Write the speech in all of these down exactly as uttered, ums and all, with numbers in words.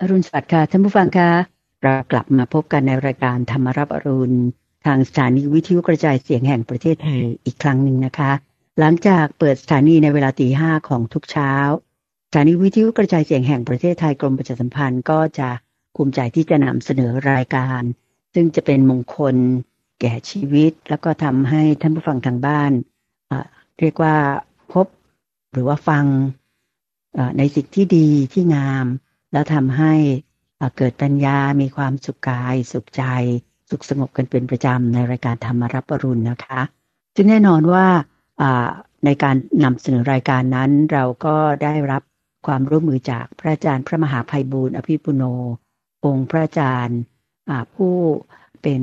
อรุณสวัสดิ์ค่ะท่านผู้ฟังค่ะเรากลับมาพบกันในรายการธรรมรับอรุณทางสถานีวิทยุกระจายเสียงแห่งประเทศไทยอีกครั้งหนึ่งนะคะหลังจากเปิดสถานีในเวลา ตีห้า ของทุกเช้าสถานีวิทยุกระจายเสียงแห่งประเทศไทยกรมประชาสัมพันธ์ก็จะภูมิใจที่จะนำเสนอรายการซึ่งจะเป็นมงคลแก่ชีวิตแล้วก็ทำให้ท่านผู้ฟังทางบ้านเรียกว่าพบหรือว่าฟังในสิ่งที่ดีที่งามแล้วทำให้เกิดปัญญามีความสุขกายสุขใจสุขสงบกันเป็นประจำในรายการธรรมรับอรุณนะคะซึ่งแน่นอนว่าในการนำเสนอรายการนั้นเราก็ได้รับความร่วมมือจากพระอาจารย์พระมหาไพบูลย์อภิปุโนองค์พระอาจารย์ผู้เป็น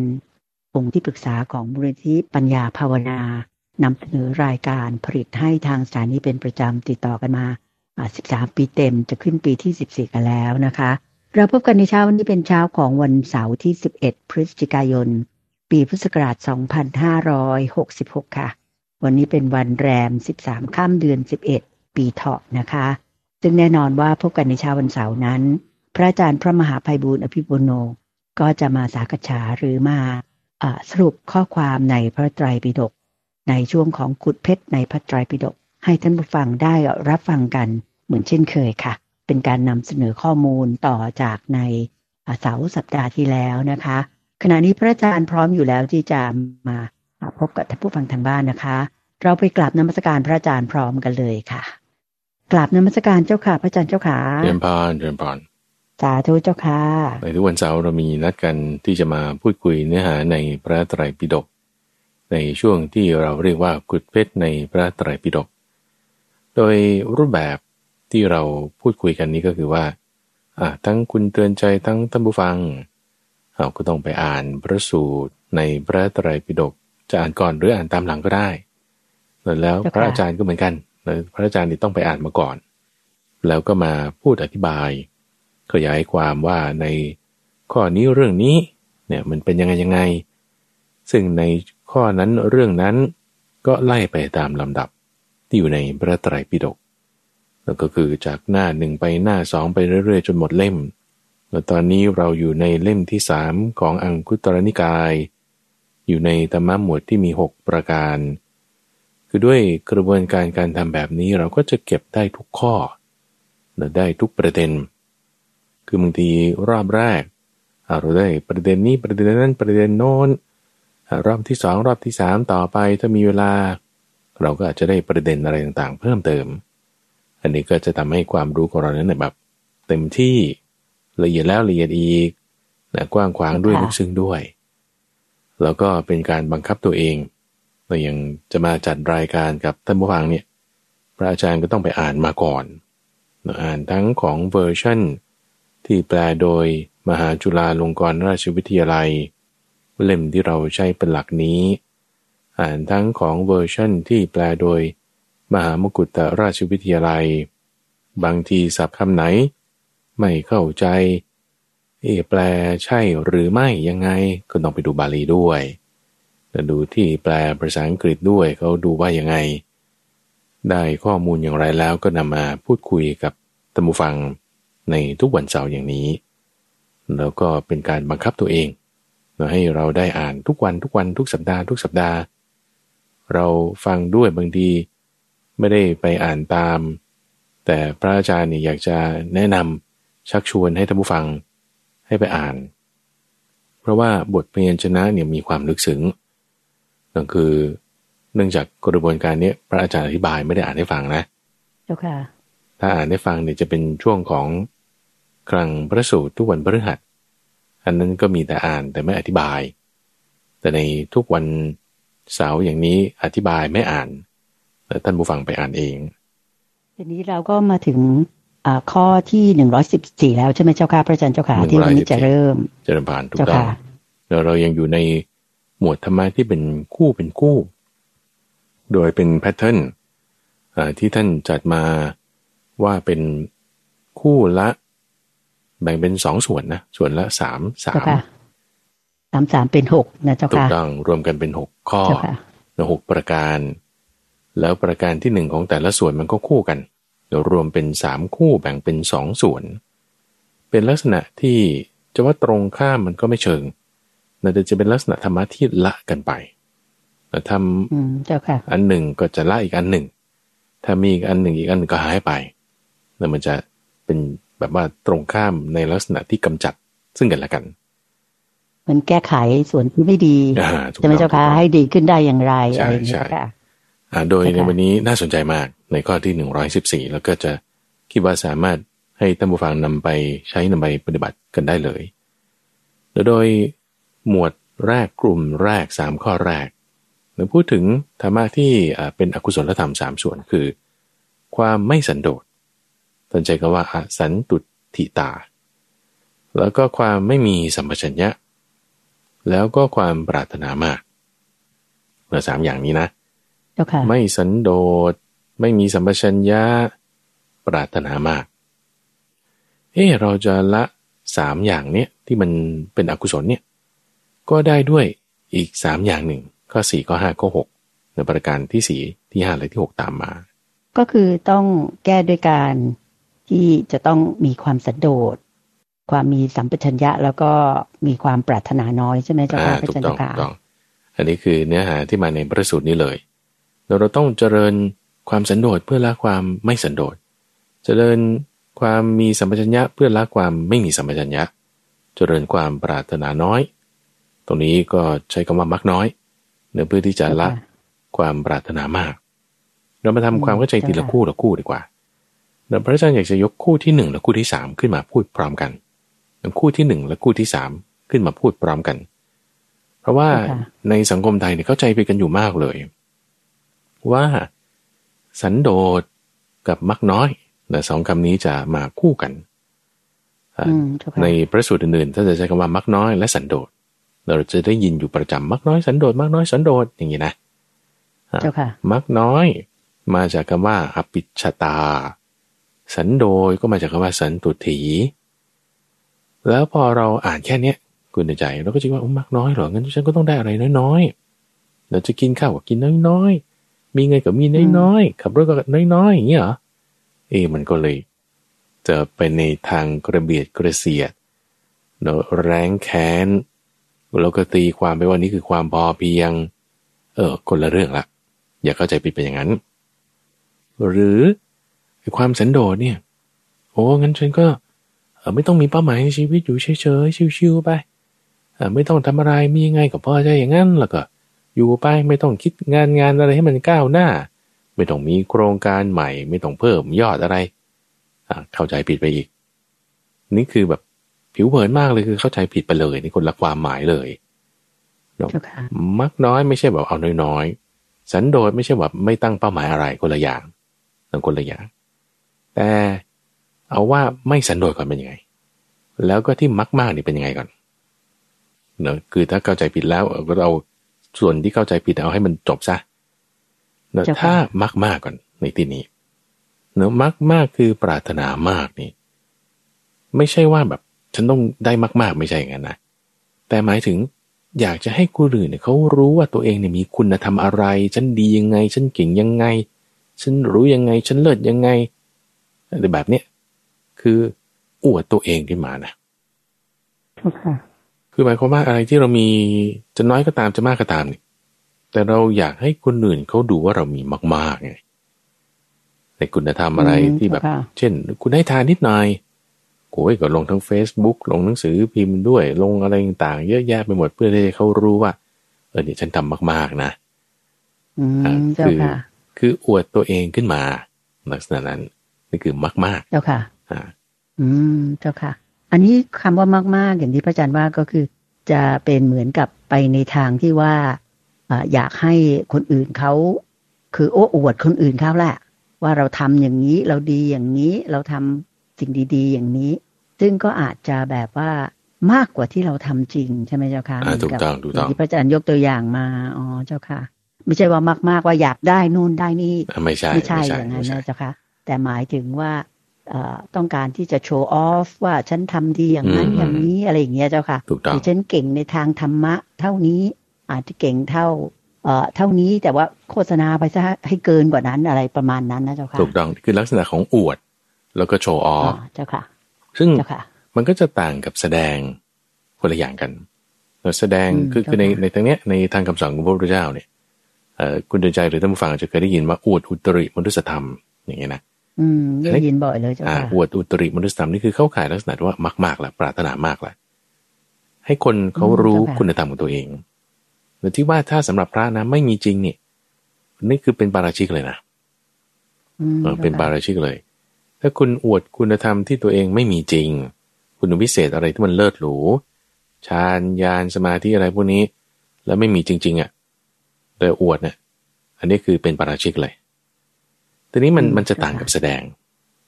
องค์ที่ปรึกษาของมูลนิธิปัญญาภาวนานำเสนอรายการผลิตให้ทางสถานีเป็นประจำติดต่อกันมาสิบสามปีเต็มจะขึ้นปีที่สิบสี่กันแล้วนะคะเราพบกันในเช้าวันนี้เป็นเช้าของวันเสาร์ที่สิบเอ็ดพฤศจิกายนปีพุทธศักราชสองพันห้าร้อยหกสิบหกค่ะวันนี้เป็นวันแรมสิบสามค่ำเดือนสิบเอ็ดปีเถาะนะคะซึ่งแน่นอนว่าพบกันในเช้าวันเสาร์นั้นพระอาจารย์พระมหาไพบูลย์อภิปุโนก็จะมาสักษาหรือมาสรุปข้อความในพระไตรปิฎกในช่วงของขุดเพชรในพระไตรปิฎกให้ท่านผู้ฟังได้รับฟังกันเหมือนเช่นเคยค่ะเป็นการนำเสนอข้อมูลต่อจากในเสาร์สัปดาห์ที่แล้วนะคะขณะนี้พระอาจารย์พร้อมอยู่แล้วที่จะมาพบกับท่านผู้ฟังทางบ้านนะคะเราไปกราบนมัสการพระอาจารย์พร้อมกันเลยค่ะกราบนมัสการเจ้าค่ะพระอาจารย์เจ้าค่ะเรียนพานเรียนพานสาธุเจ้าค่ะในทุกวันเสาร์เรามีนัดกันที่จะมาพูดคุยเนื้อหาในพระไตรปิฎกในช่วงที่เราเรียกว่าขุดเพชรในพระไตรปิฎกโดยรูปแบบที่เราพูดคุยกันนี้ก็คือว่าทั้งคุณเตือนใจทั้งท่านผู้ฟังเราก็ต้องไปอ่านพระสูตรในพระไตรปิฎกจะอ่านก่อนหรืออ่านตามหลังก็ได้แล้วพระอาจารย์ก็เหมือนกันแล้วพระอาจารย์นี่ต้องไปอ่านมาก่อนแล้วก็มาพูดอธิบายขยายความว่าในข้อนี้เรื่องนี้เนี่ยมันเป็นยังไงยังไงซึ่งในข้อนั้นเรื่องนั้นก็ไล่ไปตามลำดับที่อยู่ในพระไตรปิฎกแล้วก็คือจากหน้าหนึ่งไปหน้าสองไปเรื่อยๆจนหมดเล่มแล้วตอนนี้เราอยู่ในเล่มที่สามของอังคุตตรนิกายอยู่ในธรรมะหมวดที่มีหกประการคือด้วยกระบวนการการทำแบบนี้เราก็จะเก็บได้ทุกข้อและได้ทุกประเด็นคือบางทีรอบแรกเราได้ประเด็นนี้ประเด็นนั้นประเด็นโน้นรอบที่สองรอบที่สามต่อไปถ้ามีเวลาเราก็อาจจะได้ประเด็นอะไรต่างๆเพิ่มเติมอันนี้ก็จะทำให้ความรู้ของเรานั้นแบบเต็มที่ละเอียดแล้วละเอียดอีกและกว้างขวางด้วยลึกซึ้งด้วยแล้วก็เป็นการบังคับตัวเองเรายังจะมาจัดรายการกับท่านผู้ฟังเนี่ยพระอาจารย์ก็ต้องไปอ่านมาก่อนอ่านทั้งของเวอร์ชั่นที่แปลโดยมหาจุฬาลงกรณราชวิทยาลัยเล่มที่เราใช้เป็นหลักนี้อ่านทั้งของเวอร์ชั่นที่แปลโดยมหามกุฏราชวิทยาลัยบางทีศัพท์คำไหนไม่เข้าใจเอแปลใช่หรือไม่ยังไงก็ต้องไปดูบาลีด้วยดูที่แปลภาษาอังกฤษด้วยเขาดูว่ายังไงได้ข้อมูลอย่างไรแล้วก็นำมาพูดคุยกับท่านผู้ฟังในทุกวันเสาร์อย่างนี้แล้วก็เป็นการบังคับตัวเองเราให้เราได้อ่านทุกวันทุกวันทุกสัปดาห์ทุกสัปดาห์เราฟังด้วยบางทีไม่ได้ไปอ่านตามแต่พระอาจารย์เนี่ยอยากจะแนะนำชักชวนให้ท่านผู้ฟังให้ไปอ่านเพราะว่าบทพยัญชนะเนี่ยมีความลึกซึ้งนั่นคือเนื่องจากกระบวนการนี้พระอาจารย์อธิบายไม่ได้อ่านให้ฟังนะเจ้าค่ะถ้าอ่านให้ฟังเนี่ยจะเป็นช่วงของครั้งพระสูตรทุกวันพฤหัสอันนั้นก็มีแต่อ่านแต่ไม่อธิบายแต่ในทุกวันเสาร์อย่างนี้อธิบายไม่อ่านแต่ท่านผู้ฟังไปอ่านเองทีนี้เราก็มาถึงข้อที่หนึ่งร้อยสิบสี่แล้วใช่ไหมเจ้าค่ะพระอาจารย์เจ้าค่ะที่วันนี้จะเริ่มจะเริ่มผ่านถูกต้องแล้วเรายังอยู่ในหมวดธรรมะที่เป็นคู่เป็นคู่โดยเป็นแพทเทิร์นที่ท่านจัดมาว่าเป็นคู่ละแบ่งเป็นสองส่วนนะส่วนละสามสามสามสามเป็นหกนะเจ้าค่ะถูกต้องรวมกันเป็นหกข้อหกประการแล้วประการที่หนึ่งของแต่ละส่วนมันก็คู่กันรวมเป็นสามคู่แบ่งเป็นสองส่วนไป เป็นลักษณะที่จะว่าตรงข้ามมันก็ไม่เชิงแต่จะเป็นลักษณะธรรมะที่ละกันไปทำอันหนึ่งก็จะละอีกอันหนึ่งถ้ามีอีกอันหนึ่งอีกอันก็หายไปแล้วมันจะเป็นแบบว่าตรงข้ามในลักษณะที่กำจัดซึ่งกันและกันมันแก้ไขส่วนที่ไม่ดีจะไม่เจ้าค่ะให้ดีขึ้นได้อย่างไรอะไรอย่างนี้ค่ะโดยในวันนี้น่าสนใจมากในข้อที่ หนึ่งร้อยสิบสี่แล้วก็จะคิดว่าสามารถให้ท่านผู้ฟังนำไปใช้นำไปปฏิบัติกันได้เลยโดยหมวดแรกกลุ่มแรกสามข้อแรกเราพูดถึงธรรมะที่เป็นอกุศลธรรมสามส่วนคือความไม่สันโดษตั้งใจกันว่าอสันตุถิตาแล้วก็ความไม่มีสัมปชัญญะแล้วก็ความปรารถนามากเหลือสามอย่างนี้นะ okay. ไม่สันโดษไม่มีสัมปชัญญะปรารถนามากเอ๊ะเราจะละสามอย่างเนี้ยที่มันเป็นอกุศลเนี่ยก็ได้ด้วยอีกสามอย่างหนึ่งข้อสี่ข้อห้าข้อหกในประการที่สี่ที่ห้าและที่หกตามมาก็คือต้องแก้ด้วยการที่จะต้องมีความสันโดษความมีสัมปชัญญะแล้วก็มีความปรารถนาน้อยใช่ไหมเจ้าค่ะถูกต้องถูกต้องอันนี้คือเนื้อหาที่มาในพระสูตรนี้เลยเราเราต้องเจริญความสันโดษเพื่อละความไม่สันโดษเจริญความมีสัมปชัญญะเพื่อละความไม่มีสัมปชัญญะเจริญความปรารถนาน้อยตรงนี้ก็ใช้คำว่ามักน้อยเพื่อที่จะละความปรารถนามากเรามาทำความเข้าใจทีละคู่ละคู่ดีกว่าแล้วพระอาจารย์อยากจะยกคู่ที่หนึ่งและคู่ที่สามขึ้นมาพูดพร้อมกันคู่ที่หนึ่งและคู่ที่สามขึ้นมาพูดพร้อมกันเพราะว่า okay. ในสังคมไทยเนี่ยเข้าใจไปกันอยู่มากเลยว่าสันโดษกับมักน้อยแต่สองคำนี้จะมาคู่กัน okay. ในพระสูตรอื่นๆถ้าจะใช้คำว่ามักน้อยและสันโดษเราจะได้ยินอยู่ประจำมักน้อยสันโดษมักน้อยสันโดษอย่างนี้นะ okay. มักน้อยมาจากคำว่าอภิชฌตาสันโดษก็มาจากคำว่าสันตุถีแล้วพอเราอ่านแค่เนี้ยคุณใจเราก็คิดว่าโอ้มักน้อยเหรองั้นฉันก็ต้องได้อะไรน้อยๆเราจะกินข้าวก็กินน้อยๆมีเงินก็มีน้อยๆขับรถก็น้อยๆอย่างเงี้ยเหรอเอ้มันก็เลยจะไปในทางกระเบียดกระเสียดเราแร้งแค้นเราก็ตีความไปว่านี่คือความพอเพียงเออคนละเรื่องละอย่าเข้าใจผิดไปอย่างนั้นหรือความสันโดษเนี่ยโอ้งั้นฉันก็ไม่ต้องมีเป้าหมายในชีวิตอยู่เฉยๆชิวๆไปไม่ต้องทำอะไรมีไงก็พอใจอย่างนั้นแล้วก็อยู่ไปไม่ต้องคิดงานงานอะไรให้มันก้าวหน้าไม่ต้องมีโครงการใหม่ไม่ต้องเพิ่มยอดอะไรเข้าใจผิดไปอีกนี่คือแบบผิวเผินมากเลยคือเข้าใจผิดไปเลยนี่คนละความหมายเลยมักน้อยไม่ใช่แบบเอาน้อยๆสันโดษไม่ใช่แบบไม่ตั้งเป้าหมายอะไรคนละอย่างต่างคนละอย่างแต่เอาว่าไม่สันโดษก่อนเป็นยังไงแล้วก็ที่มักมากนี่เป็นยังไงก่อนเนอะคือถ้าเข้าใจผิดแล้วก็เอาส่วนที่เข้าใจผิดเอาให้มันจบซะเนอะถ้ามักมากก่อนในที่นี้เนอะมักมากคือปรารถนามากนี่ไม่ใช่ว่าแบบฉันต้องได้มากๆไม่ใช่อย่างนั้นนะแต่หมายถึงอยากจะให้คนอื่นเนี่ยเขารู้ว่าตัวเองเนี่ยมีคุณธรรมอะไรฉันดียังไงฉันเก่งยังไงฉันรู้ยังไงฉันเลิศยังไงอะไรแบบเนี้ยคืออวดตัวเองขึ้นมานะถูกค่ะคือหมายความว่าอะไรที่เรามีจะน้อยก็ตามจะมากก็ตามนี่แต่เราอยากให้คนอื่นเขาดูว่าเรามีมากๆไงในคุณธรรมอะไรที่แบบเช่นคุณให้ทานนิดหน่อยโอ้ยก็ลงทั้ง Facebook ลงหนังสือพิมพ์ด้วยลงอะไรต่างๆเยอะแยะไปหมดเพื่อให้เขารู้ว่าเออเนี่ยฉันทำมากๆนะอืมเจ้าค่ะคืออวดตัวเองขึ้นมาลักษณะนั้นนี่คือมากๆเจ้าค่ะอ่าอืมเจ้าค่ะอันนี้คำว่ามากๆอย่างที่พระอาจารย์ว่าก็คือจะเป็นเหมือนกับไปในทางที่ว่าอ่าอยากให้คนอื่นเขาคือโอ้อวดคนอื่นเขาแหละว่าเราทำอย่างนี้เราดีอย่างนี้เราทำสิ่งดีๆอย่างนี้ซึ่งก็อาจจะแบบว่ามากกว่าที่เราทำจริงใช่ไหมเจ้าค่ะถูกต้องถูกต้องที่พระอาจารย์ยกตัวอย่างมาอ๋อเจ้าค่ะไม่ใช่ว่ามากๆว่าอยากได้นู่นได้นี่ไม่ใช่ไม่ใช่อย่างนั้นนะเจ้าค่ะแต่หมายถึงว่าต้องการที่จะโชว์ออฟว่าฉันทำดีอย่างนั้นอย่างนี้อะไรอย่างเงี้ยเจ้าค่ะหรือฉันเก่งในทางธรรมะเท่านี้อาจจะเก่งเท่าเอ่อเท่านี้แต่ว่าโฆษณาไปซะให้เกินกว่านั้นอะไรประมาณนั้นนะเจ้าค่ะถูกต้องคือลักษณะของอวดแล้วก็โชว์ออฟเจ้าค่ะซึ่ง มันก็จะต่างกับแสดงคนละอย่างกันแสดงคือคือในในทางเนี้ยในทางคำสอนของพระพุทธเจ้าเนี่ยเอ่อคุณดวงใจหรือท่านผู้ฟังอาจจะเคยได้ยินว่าอวดอุตริมนุสธรรมอย่างเงี้ยนะอืมได้ยินบ่อยเลยเจ้าค่ะอวดอุตริมนุสธรรมนี่คือเข้าข่ายลักษณะว่ามากๆล่ะปรารถนามากล่ะให้คนเขารู้คุณธรรมของตัวเองหรือที่ว่าถ้าสำหรับพระนะไม่มีจริงนี่นี่คือเป็นปาราชิกเลยนะเป็นปาราชิกเลยถ้าคุณอวดคุณธรรมที่ตัวเองไม่มีจริงคุณวิเศษอะไรที่มันเลิศหรูฌานญาณสมาธิอะไรพวกนี้แล้วไม่มีจริงๆอ่ะแต่อวดเนี่ยอันนี้คือเป็นปาราชิกเลยทีนี้มันมันจะต่างกับแสดง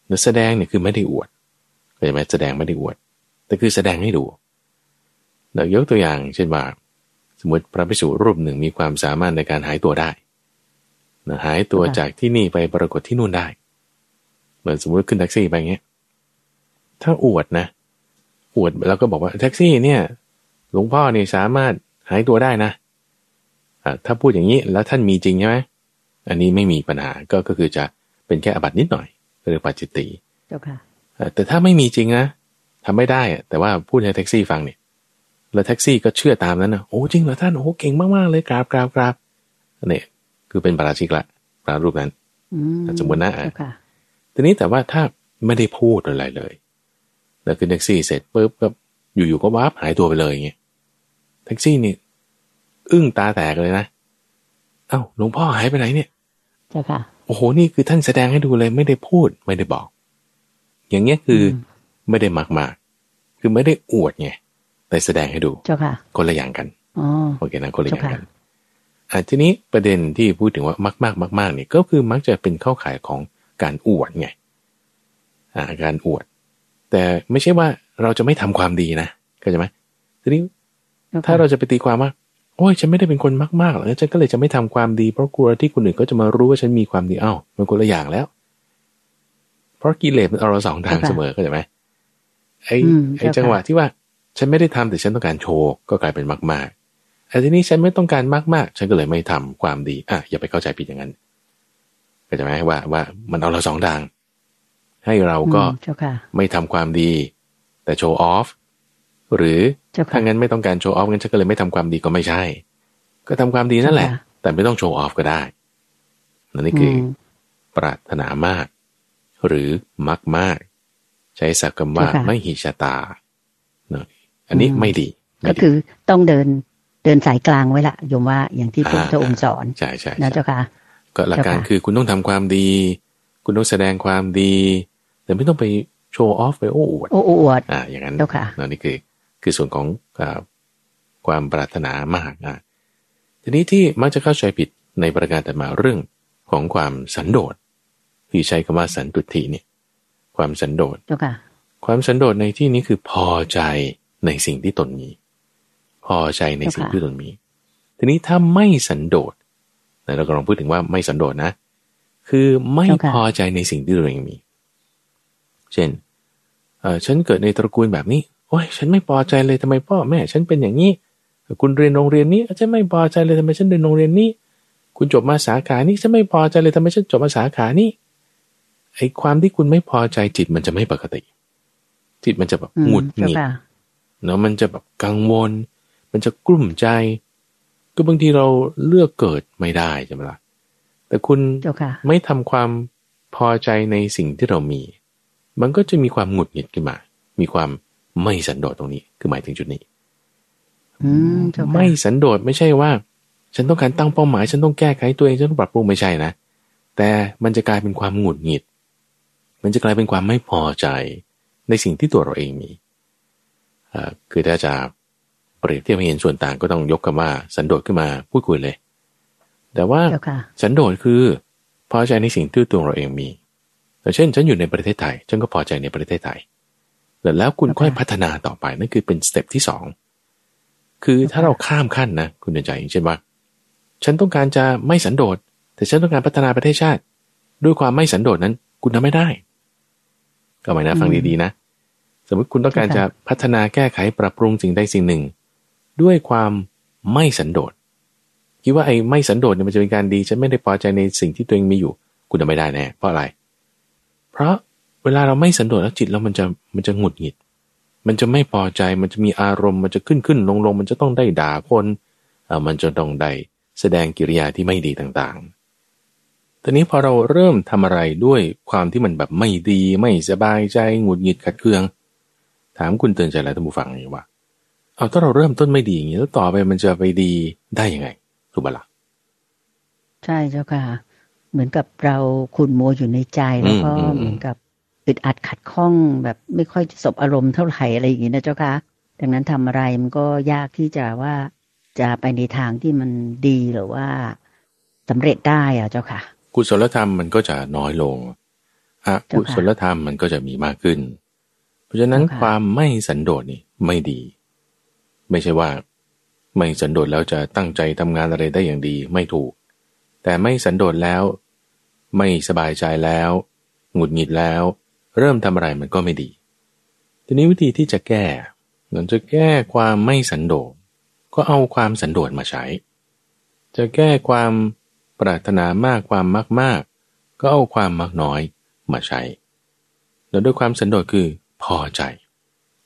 แต่แสดงเนี่ยคือไม่ได้อวดเข้าใจไหมแสดงไม่ได้อวดแต่คือแสดงให้ดูเรายกตัวอย่างเช่นว่าสมมติพระภิกษุรูปหนึ่งมีความสามารถในการหายตัวได้หายตัวจากที่นี่ไปปรากฏที่นู่นได้เหมือนสมมติขึ้นแท็กซี่ไปอย่างเงี้ยถ้าอวดนะอวดแล้วก็บอกว่าแท็กซี่เนี่ยหลวงพ่อเนี่ยสามารถหายตัวได้นะถ้าพูดอย่างนี้แล้วท่านมีจริงใช่ไหมอันนี้ไม่มีปัญหาก็ก็คือจะเป็นแค่อาบัตินิดหน่อยหรือปาจิตติเจ้าค่ะแต่ถ้าไม่มีจริงนะทำไม่ได้แต่ว่าพูดให้แท็กซี่ฟังเนี่ยแล้วแท็กซี่ก็เชื่อตามนั้นนะโอ้จริงเหรอท่านโอ้เก่งมากๆเลยกราบกราบกราบเนี่ยคือเป็นปาราชิกละพระรูปนั้นสมมตินะทีนี้แต่ว่าถ้าไม่ได้พูดอะไรเลยแล้วขึ้นแท็กซี่เสร็จปุ๊บก็อยู่ๆก็วาบหายตัวไปเลยอย่างเงี้ยแท็กซี่นี่อึ้งตาแตกเลยนะเอ้าหลวงพ่อหายไปไหนเนี่ยเจ้าค่ะโอ้โหนี่คือท่านแสดงให้ดูเลยไม่ได้พูดไม่ได้บอกอย่างเงี้ยคือไม่ได้มากมากคือไม่ได้อวดไงแต่แสดงให้ดูเจ้าค่ะคนละอย่างกันอ๋อโอเคนะคนละอย่างกันอ่ะทีนี้ประเด็นที่พูดถึงว่ามากมากมากมากเนี่ยก็คือมักจะเป็นเข้าข่ายของการอวดไงอ่าการอวดแต่ไม่ใช่ว่าเราจะไม่ทำความดีนะเข้าใจไหมทีนี้ถ้าเราจะไปตีความว่าโอ้ยฉันไม่ได้เป็นคนมากๆหรอกฉันก็เลยจะไม่ทำความดีเพราะกลัวที่คนอื่นก็จะมารู้ว่าฉันมีความดีอ้าวมันคนละอย่างแล้วเพราะกิเลสมันเอาเราสองทางเสมอเข้าใจไหมไอ้ไอ้จังหวะที่ว่าฉันไม่ได้ทำแต่ฉันต้องการโชว์ก็กลายเป็นมากๆไอ้ทีนี้ฉันไม่ต้องการมากๆฉันก็เลยไม่ทำความดีอ่ะอย่าไปเข้าใจผิดอย่างนั้นเข้าใจไหมว่าว่ามันเอาเราสองทางให้เราก็ไม่ทำความดีแต่โชว์ออฟหรือถ้างั้นไม่ต้องการโชว์ออฟงั้นฉันก็เลยไม่ทำความดีก็ไม่ใช่ก็ทำความดีนั่นแหละแต่ไม่ต้องโชว์ออฟก็ได้นั่นนี่คือปรารถนามากหรือมักมากใช้ศัพท์คำว่าไม่หิชตาอันนี้ไม่ดีก็คือต้องเดินเดินสายกลางไว้ละโยมว่าอย่างที่พระพุทธองค์สอนใช่ใช่นะเจ้าค่ะก็หลักการคือคุณต้องทำความดีคุณต้องแสดงความดีแต่ไม่ต้องไปโชว์ออฟไปโอ้อวดโอ้อวดอ่าอย่างนั้นเจ้าค่ะนี่คือคือส่วนของความปรารถนามากนะทีนี้ที่มักจะเข้าใจผิดในประการต่อมาเรื่องของความสันโดษที่ใช้คำว่าสันตุถิเนี่ยความสันโดษเจ้าค่ะความสันโดษในที่นี้คือพอใจในสิ่งที่ตนมีพอใจในสิ่งที่ตนมีทีนี้ถ้าไม่สันโดษเรากำลังพูดถึงว่าไม่สันโดษนะคือไม่พอใจในสิ่งที่ตนเองมีเช่นเอ่อฉันเกิดในตระกูลแบบนี้โอ้ยฉันไม่พอใจเลยทำไมพ่อแม่ฉันเป็นอย่างนี้คุณเรียนโรงเรียนนี้ฉันไม่พอใจเลยทำไมฉันเรียนโรงเรียนนี้คุณจบมาสาขานี้ฉันไม่พอใจเลยทำไมฉันจบมาสาขานี้ไอ้ความที่คุณไม่พอใจจิตมันจะไม่ปกติจิตมันจะแบบหงุดหงิดเนาะมันจะแบบกังวลมันจะกลุ้มใจก็บางทีเราเลือกเกิดไม่ได้ใช่ไหมล่ะแต่คุณไม่ทำความพอใจในสิ่งที่เรามีมันก็จะมีความหงุดหงิดขึ้นมามีความไม่สันโดษตรงนี้คือหมายถึงจุดนี้ไม่สันโดษไม่ใช่ว่าฉันต้องการตั้งเป้าหมายฉันต้องแก้ไขตัวเองฉันต้องปรับปรุงไม่ใช่นะแต่มันจะกลายเป็นความหงุดหงิดมันจะกลายเป็นความไม่พอใจในสิ่งที่ตัวเราเองมีคือถ้าจะเปรียบเทียบให้เห็นส่วนต่างก็ต้องยกคำว่าสันโดษขึ้นมาพูดคุยเลยแต่ว่าสันโดษคือพอใจในสิ่งที่ตัวเราเองมีเช่นฉันอยู่ในประเทศไทยฉันก็พอใจในประเทศไทยแล้วคุณ okay. ค่อยพัฒนาต่อไปนั่นคือเป็นสเต็ปที่สองคือ okay. ถ้าเราข้ามขั้นนะคุณเดินใจอย่างเช่นว่าฉันต้องการจะไม่สันโดษแต่ฉันต้องการพัฒนาประเทศชาติด้วยความไม่สันโดษนั้นคุณทำไม่ได้ก็หมายนะฟังดีๆนะสมมติคุณต้องการ okay. จะพัฒนาแก้ไขปรับปรุงสิ่งใดสิ่งหนึ่งด้วยความไม่สันโดษคิดว่าไอ้ไม่สันโดษเนี่ยมันจะเป็นการดีฉันไม่ได้พอใจในสิ่งที่ตัวเองมีอยู่คุณทำไม่ได้แน่เพราะอะไรเพราะเวลาเราไม่สันโดษแล้วจิตเรามันจะมันจะหงุดหงิด มันจะไม่พอใจมันจะมีอารมณ์มันจะขึ้นขึ้นลงลงมันจะต้องได้ด่าคนอ่ามันจะต้องได้แสดงกิริยาที่ไม่ดีต่างๆทีนี้พอเราเริ่มทำอะไรด้วยความที่มันแบบไม่ดีไม่สบายใจหงุดหงิดขัดเคืองถามคุณเตือนใจแล้วท่านผู้ฟังอย่างว่าเอาถ้าเราเริ่มต้นไม่ดีอย่างนี้แล้วต่อไปมันจะไปดีได้ยังไงถูกปะล่ะใช่เจ้าค่ะเหมือนกับเราขุ่นโมอยู่ในใจแล้วก็เหมือนกับอึดอัดขัดข้องแบบไม่ค่อยจะสบอารมณ์เท่าไหร่อะไรอย่างนี้นะเจ้าค่ะดังนั้นทำอะไรมันก็ยากที่จะว่าจะไปในทางที่มันดีหรือว่าสำเร็จได้อะเจ้าค่ะกุศลธรรมมันก็จะน้อยลงอกุศลธรรมมันก็จะมีมากขึ้นเพราะฉะนั้นความไม่สันโดษนี่ไม่ดีไม่ใช่ว่าไม่สันโดษแล้วจะตั้งใจทำงานอะไรได้อย่างดีไม่ถูกแต่ไม่สันโดษแล้วไม่สบายใจแล้วหงุดหงิดแล้วเริ่มทำอะไรมันก็ไม่ดีทีนี้วิธีที่จะแก้เราจะแก้ความไม่สันโดษก็เอาความสันโดษมาใช้จะแก้ความปรารถนามากความมากมากก็เอาความมากน้อยมาใช้แล้วด้วยความสันโดษคือพอใจ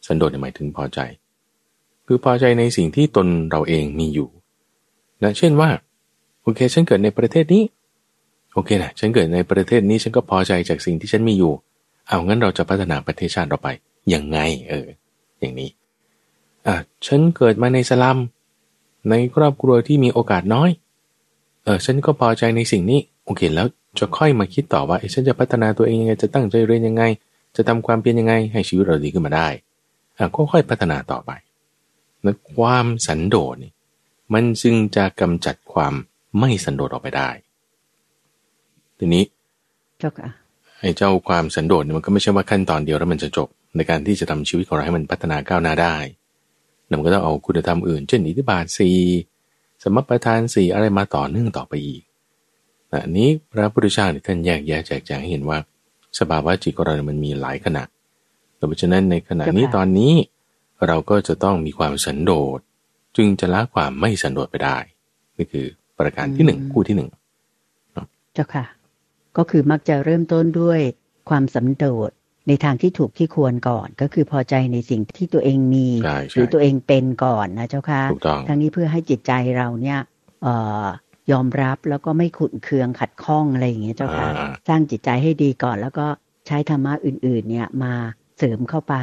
สันโดษหมายถึงพอใจคือพอใจในสิ่งที่ตนเราเองมีอยู่นะเช่นว่าโอเคฉันเกิดในประเทศนี้โอเคนะฉันเกิดในประเทศนี้ฉันก็พอใจจากสิ่งที่ฉันมีอยู่เอางั้นเราจะพัฒนาประเทศชาติเราไปยังไงเอออย่างนี้อ่ะฉันเกิดมาในสลัมในครอบครัวที่มีโอกาสน้อยเออฉันก็พอใจในสิ่งนี้โอเคแล้วจะค่อยมาคิดต่อว่าไอ้ฉันจะพัฒนาตัวเองยังไงจะตั้งใจเรียนยังไงจะทำความเพียรยังไงให้ชีวิตเราดีขึ้นมาได้อ่ะค่อยๆพัฒนาต่อไปนะความสันโดษนี่มันจึงจะกำจัดความไม่สันโดษออกไปได้ทีนี้เจ้าค่ะไอ้เจ้าความสันโดษมันก็ไม่ใช่ว่าขั้นตอนเดียวแล้วมันจะจบในการที่จะทำชีวิตของเราให้มันพัฒนาก้าวหน้าได้มันก็ต้องเอาคุณธรรมอื่นเช่นอิทธิบาทสี่สมัปปทานสี่อะไรมาต่อเนื่องต่อไปอีกอันนี้พระพุทธเจ้าท่านแยกแยะแจกแจงให้เห็นว่าสภาวะจิตของเรามันมีหลายขณะเพราะฉะนั้นในขณะนี้ตอนนี้เราก็จะต้องมีความสันโดษจึงจะละความไม่สันโดษไปได้นี่คือประการที่หนึ่งคู่ที่หนึ่งเจ้าค่ะก็คือมักจะเริ่มต้นด้วยความสันโดษในทางที่ถูกที่ควรก่อนก็คือพอใจในสิ่งที่ตัวเองมีหรือตัวเองเป็นก่อนนะเจ้าค่ะทั้งนี้เพื่อให้จิตใจเราเนี่ยเอ่อยอมรับแล้วก็ไม่ขุ่นเคืองขัดข้องอะไรอย่างเงี้ยเจ้าค่ะสร้างจิตใจให้ดีก่อนแล้วก็ใช้ธรรมะอื่นๆเนี่ยมาเสริมเข้าไป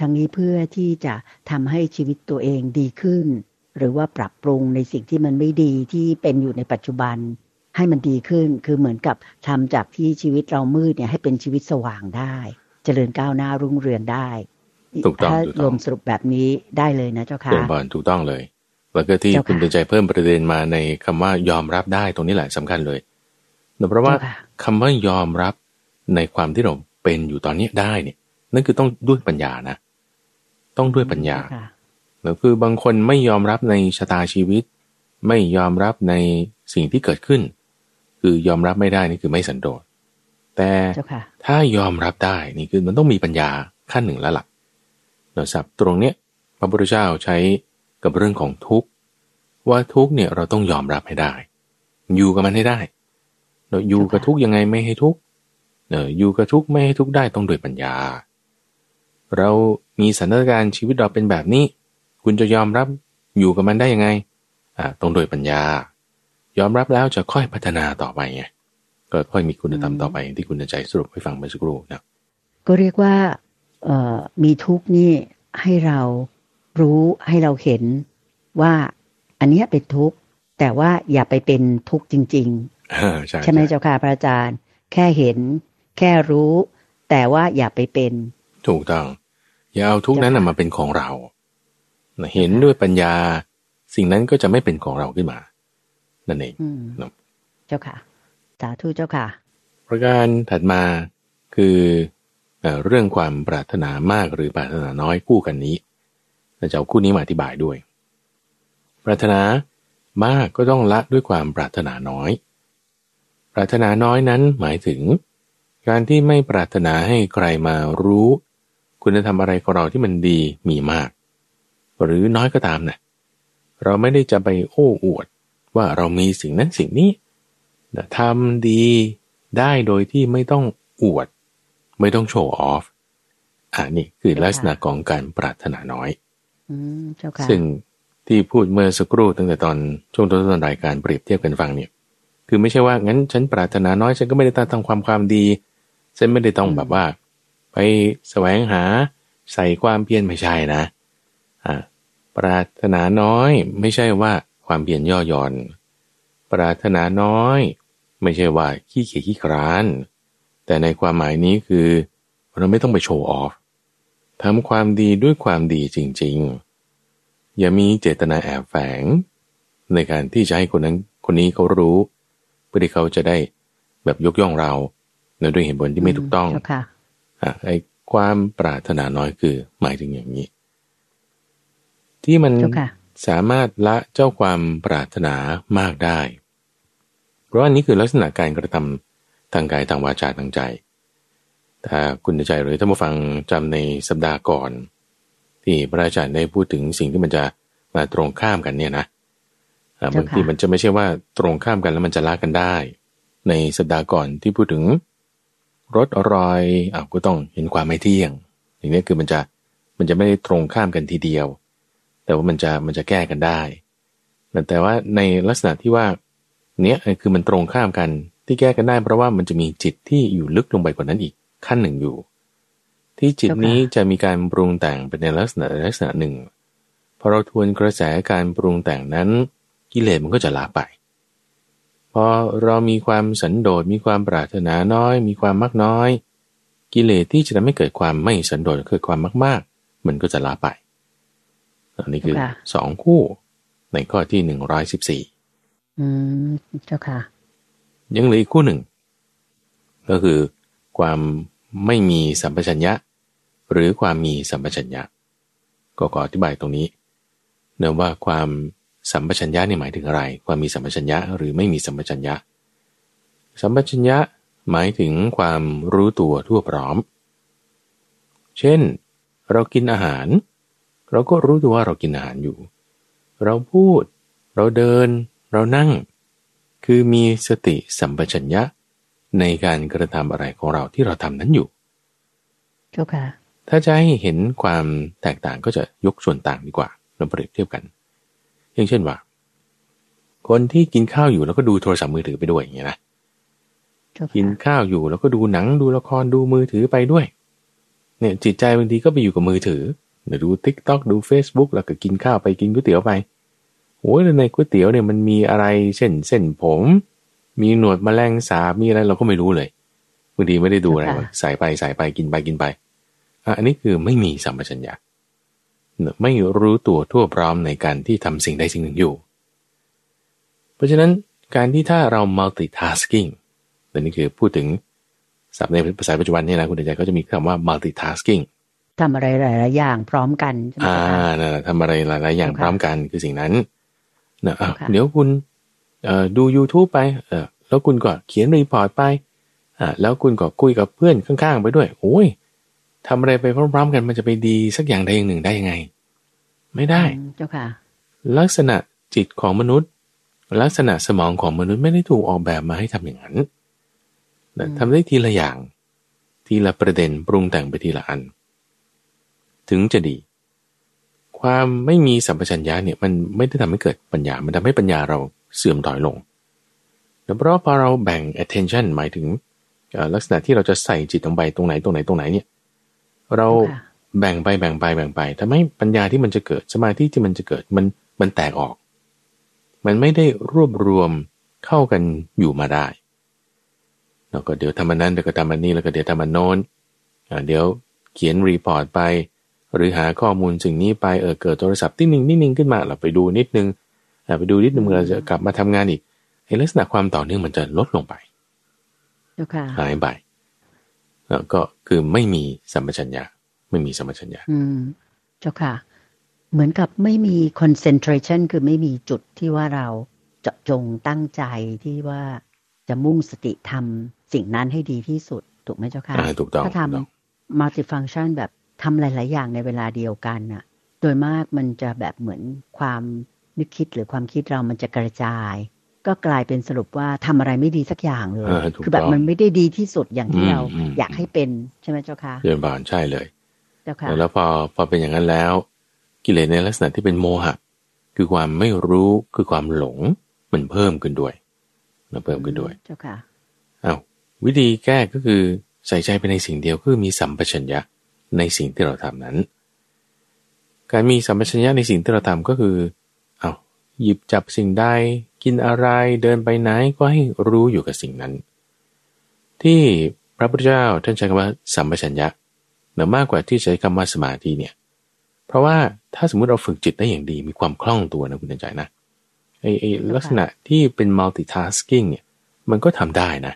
ทั้งนี้เพื่อที่จะทำให้ชีวิตตัวเองดีขึ้นหรือว่าปรับปรุงในสิ่งที่มันไม่ดีที่เป็นอยู่ในปัจจุบันให้มันดีขึ้นคือเหมือนกับทำจากที่ชีวิตเรามืดเนี่ยให้เป็นชีวิตสว่างได้เจริญก้าวหน้ารุ่งเรืองได้ถูกต้องถูกต้องรวมสรุปแบบนี้ได้เลยนะเจ้าค่ะเดินบอลถูกต้องเลยแล้วก็ที่คุณเตือนใจเพิ่มประเด็นมาในคำว่ายอมรับได้ตรงนี้แหละสำคัญเลยเพราะว่าคำว่ายอมรับในความที่เราเป็นอยู่ตอนนี้ได้เนี่ยนั่นคือต้องด้วยปัญญานะต้องด้วยปัญญาแล้วคือบางคนไม่ยอมรับในชะตาชีวิตไม่ยอมรับในสิ่งที่เกิดขึ้นคือยอมรับไม่ได้นี่คือไม่สันโดษแต่ถ้ายอมรับได้นี่คือมันต้องมีปัญญาขั้นหนึ่งแล้วล่ะเราสับตรงเนี้ยพระพุทธเจ้าใช้กับเรื่องของทุกข์ว่าทุกข์เนี่ยเราต้องยอมรับให้ได้อยู่กับมันให้ได้เราอยู่กับทุกข์ยังไงไม่ให้ทุกข์เอออยู่กับทุกข์ไม่ให้ทุกข์ได้ต้องด้วยปัญญาเรามีสถานการณ์ชีวิตเราเป็นแบบนี้คุณจะยอมรับอยู่กับมันได้ยังไงอ่าต้องด้วยปัญญายอมรับแล้วจะค่อยพัฒนาต่อไปไงก็ค่อยมีคุณธรรมต่อไปที่คุณใจสรุปให้ฟังเมื่อสักครู่นะก็เรียกว่ามีทุกข์นี่ให้เรารู้ให้เราเห็นว่าอันนี้เป็นทุกข์แต่ว่าอย่าไปเป็นทุกข์จริงๆใช่ใช่ไหมเจ้าค่ะพระอาจารย์แค่เห็นแค่รู้แต่ว่าอย่าไปเป็นถูกต้องอย่าเอาทุกข์นั้นมาเป็นของเราเห็นด้วยปัญญาสิ่งนั้นก็จะไม่เป็นของเราขึ้นมานั่นเองเจ้าค่ะสาธุเจ้าค่ะประการถัดมาคือเรื่องความปรารถนามากหรือปรารถนาน้อยคู่กันนี้เราจะเอาคู่นี้มาอธิบายด้วยปรารถนามากก็ต้องละด้วยความปรารถนาน้อยปรารถนาน้อยนั้นหมายถึงการที่ไม่ปรารถนาให้ใครมารู้คุณธรรมอะไรของเราที่มันดีมีมากหรือน้อยก็ตามนะเราไม่ได้จะไปโอ้อวดว่าเรามีสิ่งนั้นสิ่งนี้ทำดีได้โดยที่ไม่ต้องอวดไม่ต้องโชว์ออฟ อ่านี่คือลักษณะของการปรารถนาน้อยซึ่งที่พูดเมื่อสักครู่ตั้งแต่ตอนช่วงต้นรายการเปรียบเทียบกันฟังเนี่ยคือไม่ใช่ว่างั้นฉันปรารถนาน้อยฉันก็ไม่ได้ต้องทำความความดีฉันไม่ได้ต้องแบบว่าไปแสวงหาใส่ความเพียรไม่ใช่นะอ่าปรารถนาน้อยไม่ใช่ว่าความเพียรย่อหย่อนปรารถนาน้อยไม่ใช่ว่าขี้เกียจขี้คร้านแต่ในความหมายนี้คือเราไม่ต้องไปโชว์ออฟทำความดีด้วยความดีจริงๆอย่ามีเจตนาแอบแฝงในการที่จะให้คนนั้นคนนี้เขารู้เพื่อที่เขาจะได้แบบยกย่องเราในด้วยเหตุผลที่ไม่ถูกต้องอ่ะไอ้ความปรารถนาน้อยคือหมายถึงอย่างนี้ที่มันสามารถละเจ้าความปรารถนามากได้เพราะอันนี้คือลักษณะการกระทำทางกายทางวาจาทางใจถ้าคุณใจหรือท่านผู้ฟังจำในสัปดาห์ก่อนที่พระอาจารย์ได้พูดถึงสิ่งที่มันจะมาตรงข้ามกันเนี่ยนะบางทีมันจะไม่ใช่ว่าตรงข้ามกันแล้วมันจะละกันได้ในสัปดาห์ก่อนที่พูดถึงรสอร่อยอ้าวก็ต้องเห็นความไม่เที่ยงอย่างนี้คือมันจะมันจะไม่ได้ตรงข้ามกันทีเดียวแต่ว่ามันจะมันจะแก้กันได้แต่ว่าในลักษณะที่ว่าเนี้ยคือมันตรงข้ามกันที่แก้กันได้เพราะว่ามันจะมีจิตที่อยู่ลึกลงไปกว่านั้นอีกขั้นหนึ่งอยู่ที่จิตนี้จะมีการปรุงแต่งเป็นในลักษณะลักษณะหนึ่งพอเราทวนกระแสการปรุงแต่งนั้นกิเลสมันก็จะลาไปพอเรามีความสันโดษมีความปรารถนาน้อยมีความมักน้อยกิเลสที่จะทำให้เกิดความไม่สันโดษเกิดความมากๆมันก็จะลาไปอันนี้คือสองคู่ในข้อที่หนึ่งร้อยสิบสี่อืมเจ้าค่ะยังเหลืออีกคู่หนึ่งก็คือความไม่มีสัมปชัญญะหรือความมีสัมปชัญญะก็ขออธิบายตรงนี้เนื่องว่าความสัมปชัญญะนี่หมายถึงอะไรความมีสัมปชัญญะหรือไม่มีสัมปชัญญะสัมปชัญญะหมายถึงความรู้ตัวทั่วพร้อมเช่นเรากินอาหารเราก็รู้ตัวว่าเรากินอาหารอยู่เราพูดเราเดินเรานั่งคือมีสติสัมปชัญญะในการกระทำอะไรของเราที่เราทำนั้นอยู่เจ้าค่ะถ้าจะให้เห็นความแตกต่างก็จะยกส่วนต่างดีกว่าเราเปรียบเทียบกันอย่างเช่นว่าคนที่กินข้าวอยู่แล้วก็ดูโทรศัพท์มือถือไปด้วยอย่างเงี้ยนะกินข้าวอยู่แล้วก็ดูหนังดูละครดูมือถือไปด้วยเนี่ยจิตใจบางทีก็ไปอยู่กับมือถือเดี๋ยวดู TikTok ดู Facebook แล้วก็กินข้าวไปกินก๋วยเตี๋ยวไปโอ้ยในก๋วยเตี๋ยวเนี่ยมันมีอะไรเช่นเส้นผมมีหนวดแมลงสาบมีอะไรเราก็ไม่รู้เลยบางทีไม่ได้ดูอะไรใส่ไปใส่ไปกินไปกินไปอ่ะอันนี้คือไม่มีสัมปชัญญะไม่รู้ตัวทั่วพร้อมในการที่ทำสิ่งใดสิ่งหนึ่งอยู่เพราะฉะนั้นการที่ถ้าเรา multitasking ตัวนี้คือพูดถึงศัพท์ในภาษาปัจจุบันนี่นะคุณเดชเขาจะมีคำว่า multitaskingทำอะไรหลายๆอย่างพร้อมกันใช่ไหมคะอ่าทำอะไรหลายๆอย่างพร้อมกันคือสิ่งนั้นนะเดี๋ยวคุณดู YouTube ไปเออแล้วคุณก็เขียนรีพอร์ตไปอ่าแล้วคุณก็คุยกับเพื่อนข้างๆไปด้วยโอ้ยทำอะไรไปพร้อมๆกันมันจะไปดีสักอย่างใดอย่างหนึ่งได้ยังไงไม่ได้เจ้าค่ะลักษณะจิตของมนุษย์ลักษณะสมองของมนุษย์ไม่ได้ถูกออกแบบมาให้ทำอย่างนั้นทำได้ทีละอย่างทีละประเด็นปรุงแต่งไปทีละอันถึงจะดีความไม่มีสัมปชัญญะเนี่ยมันไม่ได้ทำให้เกิดปัญญามันทำให้ปัญญาเราเสื่อมถอยลงเพราะพอเราแบ่ง attention หมายถึงลักษณะที่เราจะใส่จิตลงไปตรงไหนตรงไหนตรงไหนเนี่ยเราแบ่งไปแบ่งไปแบ่งไปทำให้ปัญญาที่มันจะเกิดสมาธิที่มันจะเกิดมันมันแตกออกมันไม่ได้รวบรวมเข้ากันอยู่มาได้แล้วก็เดี๋ยวทำอันนั้นเดี๋ยวก็ทำอันนี้แล้วก็เดี๋ยวทำอันโน้นเดี๋ยวเขียนรีพอร์ตไปหรือหาข้อมูลสิ่งนี้ไปเออเกิดโทรศัพท์ที่หนึ่งนิดนึงขึ้นมาเราไปดูนิดนึงไปดูนิดนึงเราจะกลับมาทำงานอีกไอ้ลักษณะความต่อเนื่องมันจะลดลงไปหายไปแล้วก็คือไม่มีสัมปชัญญะไม่มีสัมปชัญญะอืมเจ้าค่ะเหมือนกับไม่มี concentration คือไม่มีจุดที่ว่าเราเจาะจงตั้งใจที่ว่าจะมุ่งสติทำสิ่งนั้นให้ดีที่สุดถูกไหมเจ้าค่ะถูกต้องถ้าทำ multifunction แบบทำหลายๆอย่างในเวลาเดียวกันน่ะโดยมากมันจะแบบเหมือนความนึกคิดหรือความคิดเรามันจะกระจายก็กลายเป็นสรุปว่าทำอะไรไม่ดีสักอย่างเลยคือแบบมันไม่ได้ดีที่สุดอย่างที่เราอยากให้เป็นใช่ไหมเจ้าคะเดือนบานใช่เลย แล้วพอพอเป็นอย่างนั้นแล้วกิเลสในลักษณะที่เป็นโมหะคือความไม่รู้คือความหลงมันเพิ่มขึ้นด้วยมันเพิ่มขึ้นด้วยเจ้าค่ะอ้าววิธีแก้ก็คือใส่ใจไปในสิ่งเดียวคือมีสัมปชัญญะในสิ่งที่เราทำนั้นการมีสัมปชัญญะในสิ่งที่เราทำก็คืออ้าวหยิบจับสิ่งใดกินอะไรเดินไปไหนก็ให้รู้อยู่กับสิ่งนั้นที่พระพุทธเจ้าท่านใช้คำว่าสัมปชัญญะหนักมากกว่าที่ใช้คำว่าสมาธิเนี่ยเพราะว่าถ้าสมมติเราฝึกจิตได้อย่างดีมีความคล่องตัวนะคุณใจนะไอ้ไอ้ลักษณะที่เป็น multitasking เนี่ยมันก็ทำได้นะ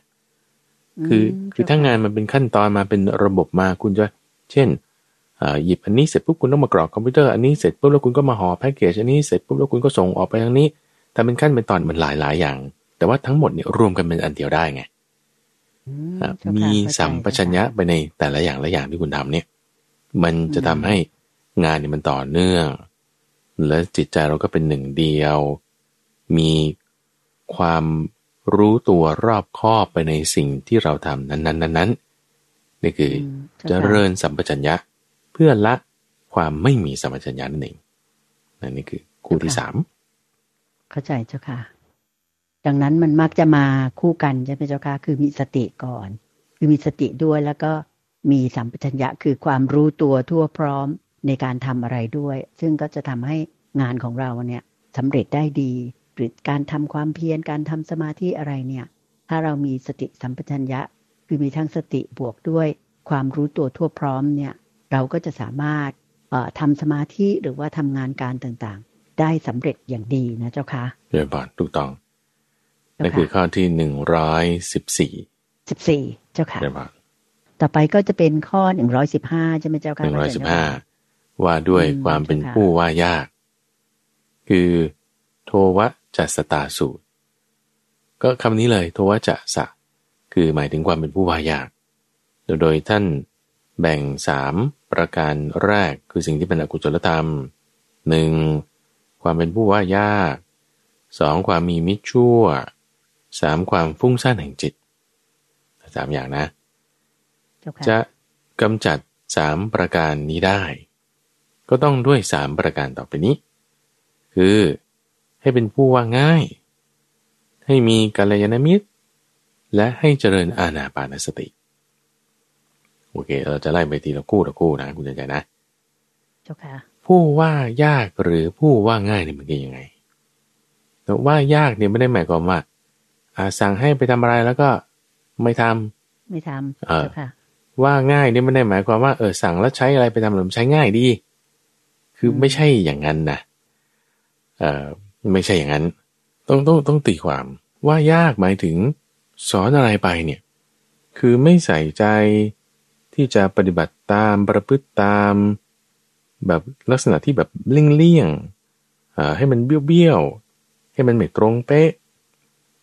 คือคือถ้างานมันเป็นขั้นตอนมาเป็นระบบมาคุณจะเช่นหยิบอันนี้เสร็จปุ๊บคุณต้องมากรอกคอมพิวเตอร์อันนี้เสร็จปุ๊บแล้วคุณก็มาห่อแพ็กเกจอันนี้เสร็จปุ๊บแล้วคุณก็ส่งออกไปทางนี้แต่เป็นขั้นเป็นตอนมันหลายๆอย่างแต่ว่าทั้งหมดเนี่ยรวมกันเป็นอันเดียวได้ไงมีสัมปชัญญะไปในแต่ละอย่างละอย่างที่คุณทำเนี่ยมันจะทำให้งานเนี่ยมันต่อเนื่องและจิตใจเราก็เป็นหนึ่งเดียวมีความรู้ตัวรอบคอบไปในสิ่งที่เราทำนั้นๆนั้นๆนี่คือเจริญสัมปชัญญะเพื่อละความไม่มีสัมปชัญญะนั่นเองนั่นนี่คือคู่ที่สามเข้าใจเจ้าค่ะดังนั้นมันมักจะมาคู่กันใช่ไหมเจ้าค่ะคือมีสติก่อนคือมีสติด้วยแล้วก็มีสัมปชัญญะคือความรู้ตัวทั่วพร้อมในการทำอะไรด้วยซึ่งก็จะทำให้งานของเราเนี่ยสำเร็จได้ดีหรือการทำความเพียรการทำสมาธิอะไรเนี่ยถ้าเรามีสติสัมปชัญญะคือมีทั้งสติบวกด้วยความรู้ตัวทั่วพร้อมเนี่ยเราก็จะสามารถเอ่อทำสมาธิหรือว่าทำงานการต่างๆได้สำเร็จอย่างดีนะเจ้าค่ะเรียบร้อยถูกต้องนั่นคือข้อที่หนึ่งร้อยสิบสี่สิบสี่เจ้าค่ะเรียบร้อยต่อไปก็จะเป็นข้อหนึ่งร้อยสิบห้าใช่ไหมเจ้าค่ะหนึ่งร้อยสิบห้าว่าด้วยความเป็นผู้ว่ายากคือโทวะจัสตาสูตรก็คำนี้เลยโทวะจัสสะคือหมายถึงความเป็นผู้ว่ายากโดยท่านแบ่งสามประการแรกคือสิ่งที่เป็นอกุศลธรรมหนึ่งความเป็นผู้ว่ายากสองความมีมิจฉาสามความฟุ้งซ่านแห่งจิตสามอย่างนะ okay. จะกำจัดสามประการนี้ได้ก็ต้องด้วยสามประการต่อไปนี้คือให้เป็นผู้ว่าง่ายให้มีกัลยาณมิตรและให้เจริญอานาปานสติโอเคเราจะไล่ไปทีละคู่ละคู่นะคุณใจนะเจ้าค่ะผู้ว่ายากหรือผู้ว่าง่ายเนี่ยมันเป็นยังไงแต่ว่ายากเนี่ยไม่ได้หมายความว่าสั่งให้ไปทำอะไรแล้วก็ไม่ทำไม่ทำเออค่ะว่าง่ายเนี่ยไม่ได้หมายความว่าเออสั่งแล้วใช้อะไรไปทำหรือใช้ง่ายดีคือไม่ใช่อย่างนั้นนะเออไม่ใช่อย่างนั้นต้องต้องต้องตีความว่ายากหมายถึงสอนอะไรไปเนี่ยคือไม่ใส่ใจที่จะปฏิบัติตามประพฤติตามแบบลักษณะที่แบบเลี่ยงๆเอ่อให้มันเบี้ยวๆให้มันไม่ตรงเป๊ะ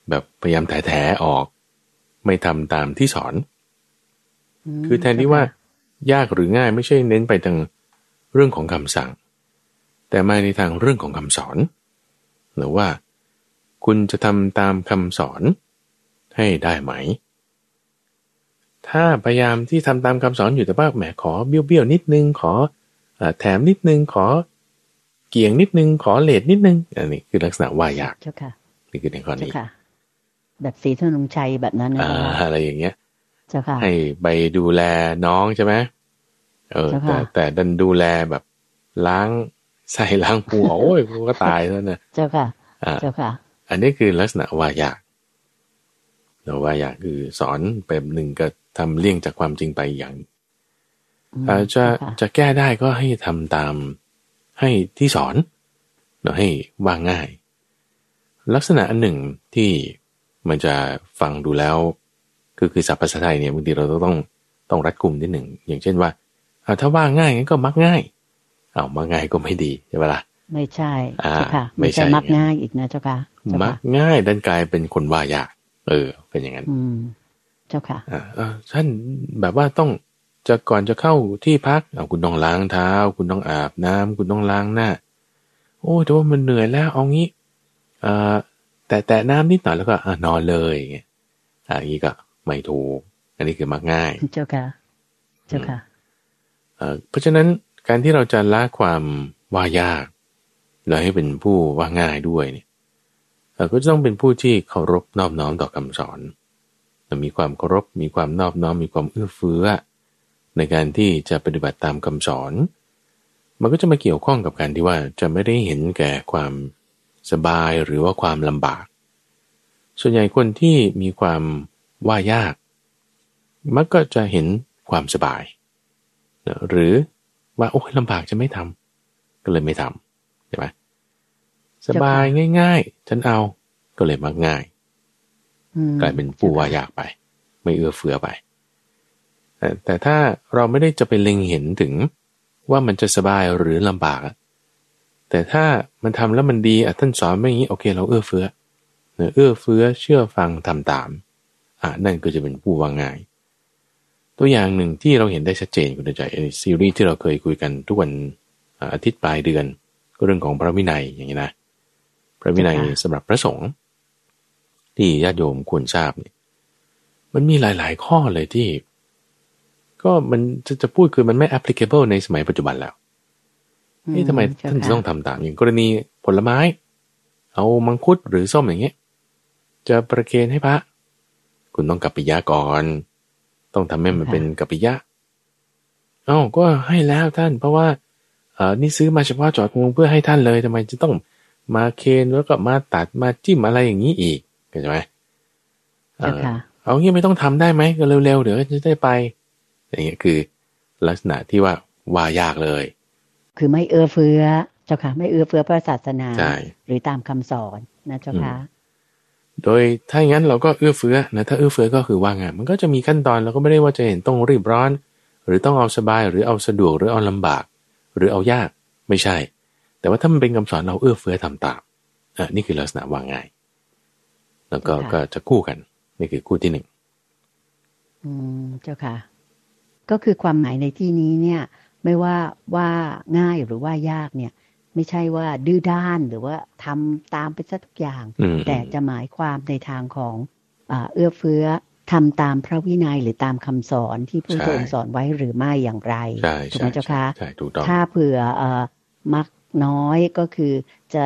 แบบพยายามแถๆออกไม่ทำตามที่สอนคือแทนที่ว่ายากหรือง่ายไม่ใช่เน้นไปทางเรื่องของคำสั่งแต่มาในทางเรื่องของคำสอนหรือว่าคุณจะทำตามคำสอนให้ได้ไหมถ้าพยายามที่ทำตามคำสอนอยู่แต่ว่าแหมขอเบี้ยวๆนิดนึงขอแถมนิดนึงขอเกี่ยงนิดนึงขอเลทนิดนึงอันนี้คือลักษณะว่ายากนี่คือในข้อนี้แบบศรีธนงชัยแบบนั้นอะไรอย่างเงี้ยให้ไปดูแลน้องใช่ไหมเออแต่แต่ดันดูแลแบบล้างใส่ล้างปูโอ้ยกูก็ตายแล้วนะเจ้าค่ะเจ้าค่ะอันนี้คือลักษณะว่ายากเราว่ายากคือสอนแบบหนึ่งก็ทำเลี่ยงจากความจริงไปอย่างอาจจะจะแก้ได้ก็ให้ทำตามให้ที่สอนเราให้ว่าง่ายลักษณะอันหนึ่งที่มันจะฟังดูแล้วคือคือศัพท์ภาษาไทยเนี่ยบางทีเราต้องต้องรัดกุมนิดหนึ่งอย่างเช่นว่าถ้าว่าง่ายงั้นก็มักง่ายเอามาง่ายก็ไม่ดีใช่ไหมล่ะไม่ใช่เจ้าค่ะไม่ใช่มักง่ายอีกนะเจ้าค่ะมักง่ายดันกลายเป็นคนว่ายากเออเป็นอย่างนั้นเจ้าค่ะอ่าท่านแบบว่าต้องจะก่อนจะเข้าที่พักเอาคุณต้องล้างเท้าคุณต้องอาบน้ำคุณต้องล้างหน้าโอ้แต่ว่ามันเหนื่อยแล้วเอางี้อ่าแต่แต่น้ำนิดหน่อยแล้วก็นอนเลยอย่างเงี้ยอย่างนี้ก็ไม่ถูกอันนี้คือมักง่ายเจ้าค่ะเจ้าค่ะ เพราะฉะนั้นการที่เราจะละความว่ายากเราให้เป็นผู้ว่าง่ายด้วยเนี่ยก็จะต้องเป็นผู้ที่เคารพนอบน้อมต่อคำสอนมีความเคารพมีความนอบน้อมมีความเอื้อเฟื้อในการที่จะปฏิบัติตามคำสอนมันก็จะมาเกี่ยวข้องกับการที่ว่าจะไม่ได้เห็นแก่ความสบายหรือว่าความลำบากส่วนใหญ่คนที่มีความว่ายากมักก็จะเห็นความสบายหรือว่าโอ้ยลำบากจะไม่ทำก็เลยไม่ทำใช่ไหมสบายง่ายๆฉันเอาก็เลยมักง่ายกลายเป็นผู้ว่ายากไปไม่เอื้อเฟื้อไปแต่แต่ถ้าเราไม่ได้จะไปเล็งเห็นถึงว่ามันจะสบายหรือลำบากแต่ถ้ามันทำแล้วมันดีอ่ะท่านสอนไม่อย่างนี้โอเคเราเอื้อเฟื้อเอื้อเฟื้อเชื่อฟังทำตามอ่ะนั่นก็จะเป็นผู้ว่าง่ายตัวอย่างหนึ่งที่เราเห็นได้ชัดเจนคุณใจซีรีส์ที่เราเคยคุยกันทุกวันอาทิตย์ปลายเดือนก็เรื่องของพระวินัยอย่างนี้นะพระวินัยสำหรับพระสงฆ์ที่ญาติโยมควรทราบเนี่ยมันมีหลายๆข้อเลยที่ก็มันจะจะพูดคือมันไม่ applicable ในสมัยปัจจุบันแล้วนี่ทำไมท่านจะต้องทำตามอย่างกรณีผลไม้เอามังคุดหรือส้มอย่างเงี้ยจะประเคนให้พระคุณต้องกัปปิยะก่อนต้องทำให้มันเป็นกัปปิยะเอ้าก็ให้แล้วท่านเพราะว่าเอ่อนี่ซื้อมาเฉพาะเจาะจงเพื่อให้ท่านเลยทำไมจะต้องมาเคนแล้วก็มาตัดมาจิ้มอะไรอย่างนี้อีกใช่ไหมเออเอางี้ไม่ต้องทำได้ไหมก็เร็วๆเดี๋ยวจะได้ไปอย่างเงี้ยคือลักษณะที่ว่าว่ายากเลยคือไม่เอื้อเฟื้อเจ้าค่ะไม่เอื้อเฟื้อพระศาสนาหรือตามคำสอนนะเจ้าค่ะโดยถ้าอย่างนั้นเราก็เอื้อเฟื้อนะถ้าเอื้อเฟื้อก็คือว่างานมันก็จะมีขั้นตอนเราก็ไม่ได้ว่าจะเห็นต้องรีบร้อนหรือต้องเอาสบายหรือเอาสะดวกหรือเอาลำบากหรือเอายากไม่ใช่แต่ว่าถ้ามันเป็นคำสอนเราเอื้อเฟื้อทำตามอ่ะนี่คือลักษณะว่างานแล้วก็ก็จะคู่กันนี่คือคู่ที่หนึ่งอืมเจ้าค่ะก็คือความหมายในที่นี้เนี่ยไม่ว่าว่าง่ายหรือว่ายากเนี่ยไม่ใช่ว่าดื้อด้านหรือว่าทำตามไปซะทุกอย่างแต่จะหมายความในทางของอ่าเอื้อเฟื้อทำตามพระวินัยหรือตามคำสอนที่ผู้ทรงสอนไว้หรือไม่อย่างไรถูกไหมเจ้าค่ะถ้าเผื่ออ่ามักน้อยก็คือจะ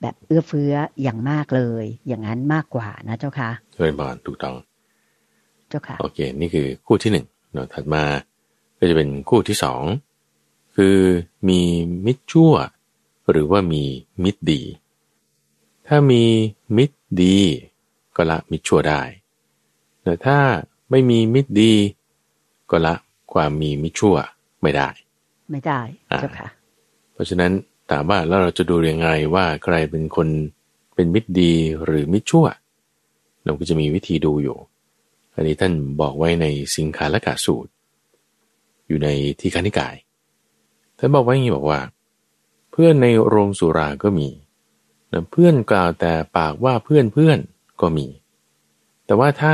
แบบเอื้อเฟื้ออย่างมากเลยอย่างนั้นมากกว่านะเจ้าค่ะเรียนบอลถูกต้องเจ้าค่ะโอเคนี่คือคู่ที่หนึ่งเนาะถัดมาก็จะเป็นคู่ที่สองคือมีมิตรชั่วหรือว่ามีมิตรดีถ้ามีมิตรดีก็ละมิตรชั่วได้แต่ถ้าไม่มีมิตรดีก็ละความมีมิตรชั่วไม่ได้ไม่ได้เจ้าค่ะเพราะฉะนั้นถามว่าแล้วเราจะดูยังไงว่าใครเป็นคนเป็นมิตรดีหรือมิตรชั่วเราก็จะมีวิธีดูอยู่อันนี้ท่านบอกไว้ในสิงคาลกะสูตรอยู่ในทีฆนิกายท่านบอกไว้อย่างนี้บอกว่าเพื่อนในโรงสุราก็มีเพื่อนกล่าวแต่ปากว่าเพื่อนเพื่อนก็มีแต่ว่าถ้า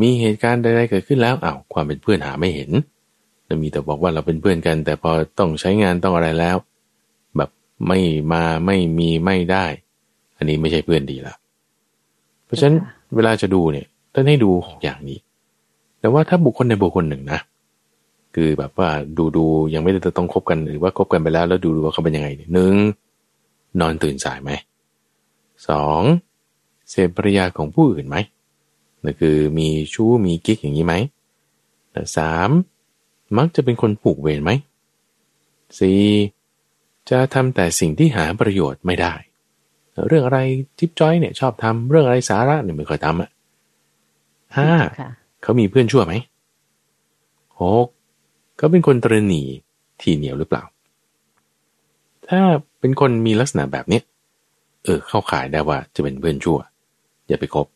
มีเหตุการณ์ใดๆเกิดขึ้นแล้วอ้าวความเป็นเพื่อนหาไม่เห็นเรามีแต่บอกว่าเราเป็นเพื่อนกันแต่พอต้องใช้งานต้องอะไรแล้วไม่มาไม่มีไม่ได้อันนี้ไม่ใช่เพื่อนดีละเพราะฉะนั้นเวลาจะดูเนี่ยต้องให้ดูหกอย่างนี้แต่ว่าถ้าบุคคลในบุคคลหนึ่งนะคือแบบว่าดูดูยังไม่ได้ต้องคบกันหรือว่าคบกันไปแล้วแล้วดูดูว่าเขาเป็นยังไงหนึ่งนอนตื่นสายไหมสองเสพภรรยาของผู้อื่นไหมนั่นคือมีชู้มีกิ๊กอย่างนี้ไหมสามมักจะเป็นคนผูกเวรไหมสี่จะทำแต่สิ่งที่หาประโยชน์ไม่ได้เรื่องอะไรจิ๊บจ้อยเนี่ยชอบทำเรื่องอะไรสาระเนี่ยไม่ค่อยทำอ่ะห้าเขามีเพื่อนชั่วไหมหกเขาเป็นคนตระหนี่ทีเหนียวหรือเปล่าถ้าเป็นคนมีลักษณะแบบนี้เออเข้าข่ายได้ว่าจะเป็นเพื่อนชั่วอย่าไปคบ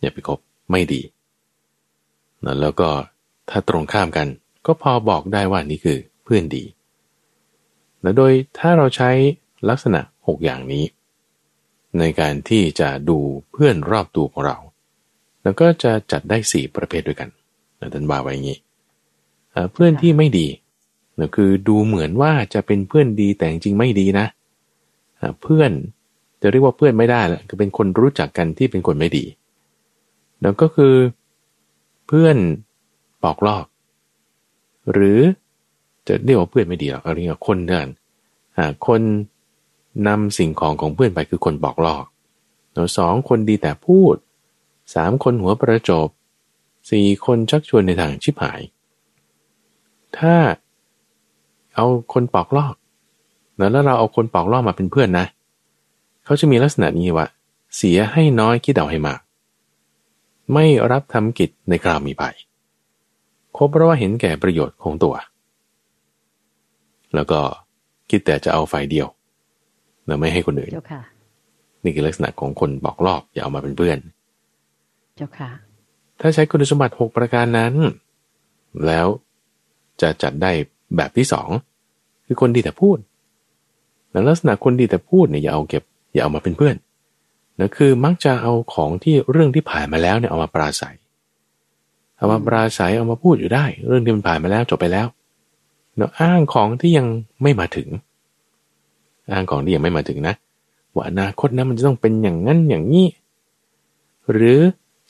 อย่าไปคบไม่ดีนะแล้วก็ถ้าตรงข้ามกันก็พอบอกได้ว่านี่คือเพื่อนดีโดยถ้าเราใช้ลักษณะหกอย่างนี้ในการที่จะดูเพื่อนรอบตัวของเราแล้วก็จะจัดได้สี่ประเภทด้วยกันท่านว่าไว้อย่างนี้เพื่อนที่ไม่ดีนั่นคือดูเหมือนว่าจะเป็นเพื่อนดีแต่จริงๆไม่ดีนะเพื่อนจะเรียกว่าเพื่อนไม่ได้ละก็เป็นคนรู้จักกันที่เป็นคนไม่ดีแล้วก็คือเพื่อนปอกลอกหรือ จะเรียกว่าเพื่อนไม่ดีหรอกเรียกว่าคนเดินคนนำสิ่งของของเพื่อนไปคือคนบอกหลอกสองคนดีแต่พูดสามคนหัวประจบสี่คนชักชวนในทางชิบหายถ้าเอาคนปอกลอกแล้วเราเอาคนปอกลอกมาเป็นเพื่อนนะเขาจะมีลักษณะนี้ว่าเสียให้น้อยคิดเอาให้มากไม่รับทำกิจในคราวมีภัยคบเพราะว่าเห็นแก่ประโยชน์ของตัวแล้วก็คิดแต่จะเอาฝ่ายเดียวแล้วไม่ให้คนอื่นนี่คือลักษณะของคนปอกลอกอย่าเอามาเป็นเพื่อนเจ้าค่ะถ้าใช้คุณสมบัติหกประการนั้นแล้วจะจัดได้แบบที่สองคือคนดีแต่พูดในลักษณะคนดีแต่พูดเนี่ยอย่าเอาเก็บอย่าเอามาเป็นเพื่อนนะคือมักจะเอาของที่เรื่องที่ผ่านมาแล้วเนี่ยเอามาปราศัยเอามาปราศัยเอามาพูดอยู่ได้เรื่องที่มันผ่านมาแล้วจบไปแล้วแล้วอ้างของที่ยังไม่มาถึงอ้างของที่ยังไม่มาถึงนะว่าอนาคตนะมันจะต้องเป็นอย่างนั้นอย่างนี้หรือ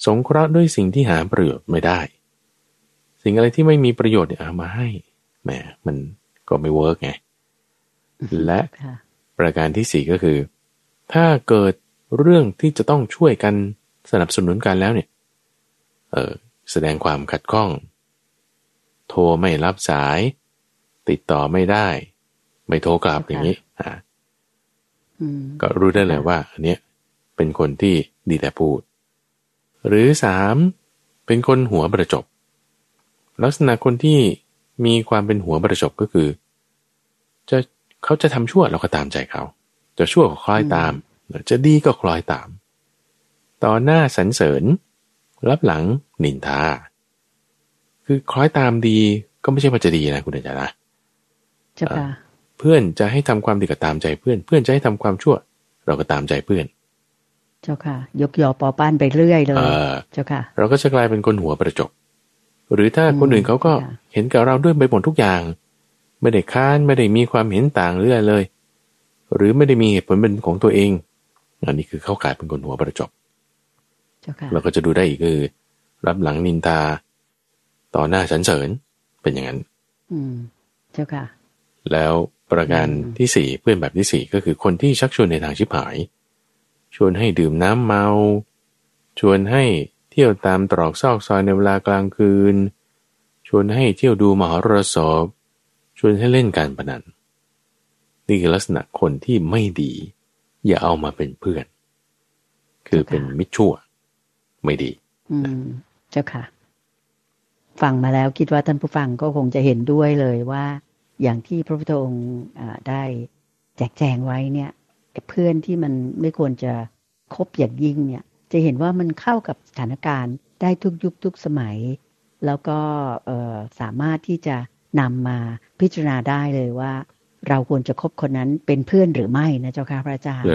สงเคราะห์ด้วยสิ่งที่หาประโยชน์ไม่ได้สิ่งอะไรที่ไม่มีประโยชน์เนี่ยเอามาให้แหมมันก็ไม่เวิร์กไงและประการที่สี่ก็คือถ้าเกิดเรื่องที่จะต้องช่วยกันสนับสนุนกันแล้วเนี่ยเออแสดงความขัดข้องโทรไม่รับสายติดต่อไม่ได้ไม่โทรกลับอย่างนี้อ่าก็รู้ได้เลยว่าอันเนี้ยเป็นคนที่ดีแต่พูดหรือสามเป็นคนหัวประจบลักษณะคนที่มีความเป็นหัวประจบก็คือจะเขาจะทำชั่วเราก็ตามใจเขาจะชั่วก็คล้อยตามจะดีก็คล้อยตามต่อหน้าสรรเสริญรับหลังนินทาคือคล้อยตามดีก็ไม่ใช่ว่าจะดีนะคุณอาจารย์นะเพื่อนจะให้ทำความดีก็ตามใจเพื่อนเพื่อนจะให้ทำความชั่วเราก็ตามใจเพื่อนเจ้าค่ะยกยอปอป้านไปเรื่อยเลยเจ้าค่ะเราก็จะกลายเป็นคนหัวประจบหรือถ้าคนอื่นเขาก็เห็นกับเราด้วยไปหมดทุกอย่างไม่ได้ค้านไม่ได้มีความเห็นต่างเรื่อยเลยหรือไม่ได้มีเหตุผลเป็นของตัวเองอันนี้คือเข้ากลายเป็นคนหัวประจบเราก็จะดูได้อีกคือรับหลังนินทาต่อหน้าสรรเสริญเป็นอย่างนั้นอืมเจ้าค่ะแล้วประการที่สี่เพื่อนแบบที่สี่ก็คือคนที่ชักชวนในทางชิบหายชวนให้ดื่มน้ำเมาชวนให้เที่ยวตามตรอกซอกซอยในเวลากลางคืนชวนให้เที่ยวดูมหรสพชวนให้เล่นการพนันนี่คือลักษณะคนที่ไม่ดีอย่าเอามาเป็นเพื่อนคือเป็นมิจฉาไม่ดีอืมเจ้าค่ะฟังมาแล้วคิดว่าท่านผู้ฟังก็คงจะเห็นด้วยเลยว่าอย่างที่พระพุทธองค์ได้แจกแจงไว้เนี่ยเพื่อนที่มันไม่ควรจะคบอย่างยิ่งเนี่ยจะเห็นว่ามันเข้ากับสถานการณ์ได้ทุกยุคทุกสมัยแล้วก็สามารถที่จะนำมาพิจารณาได้เลยว่าเราควรจะคบคนนั้นเป็นเพื่อนหรือไม่นะเจ้าค่ะพระอาจารย์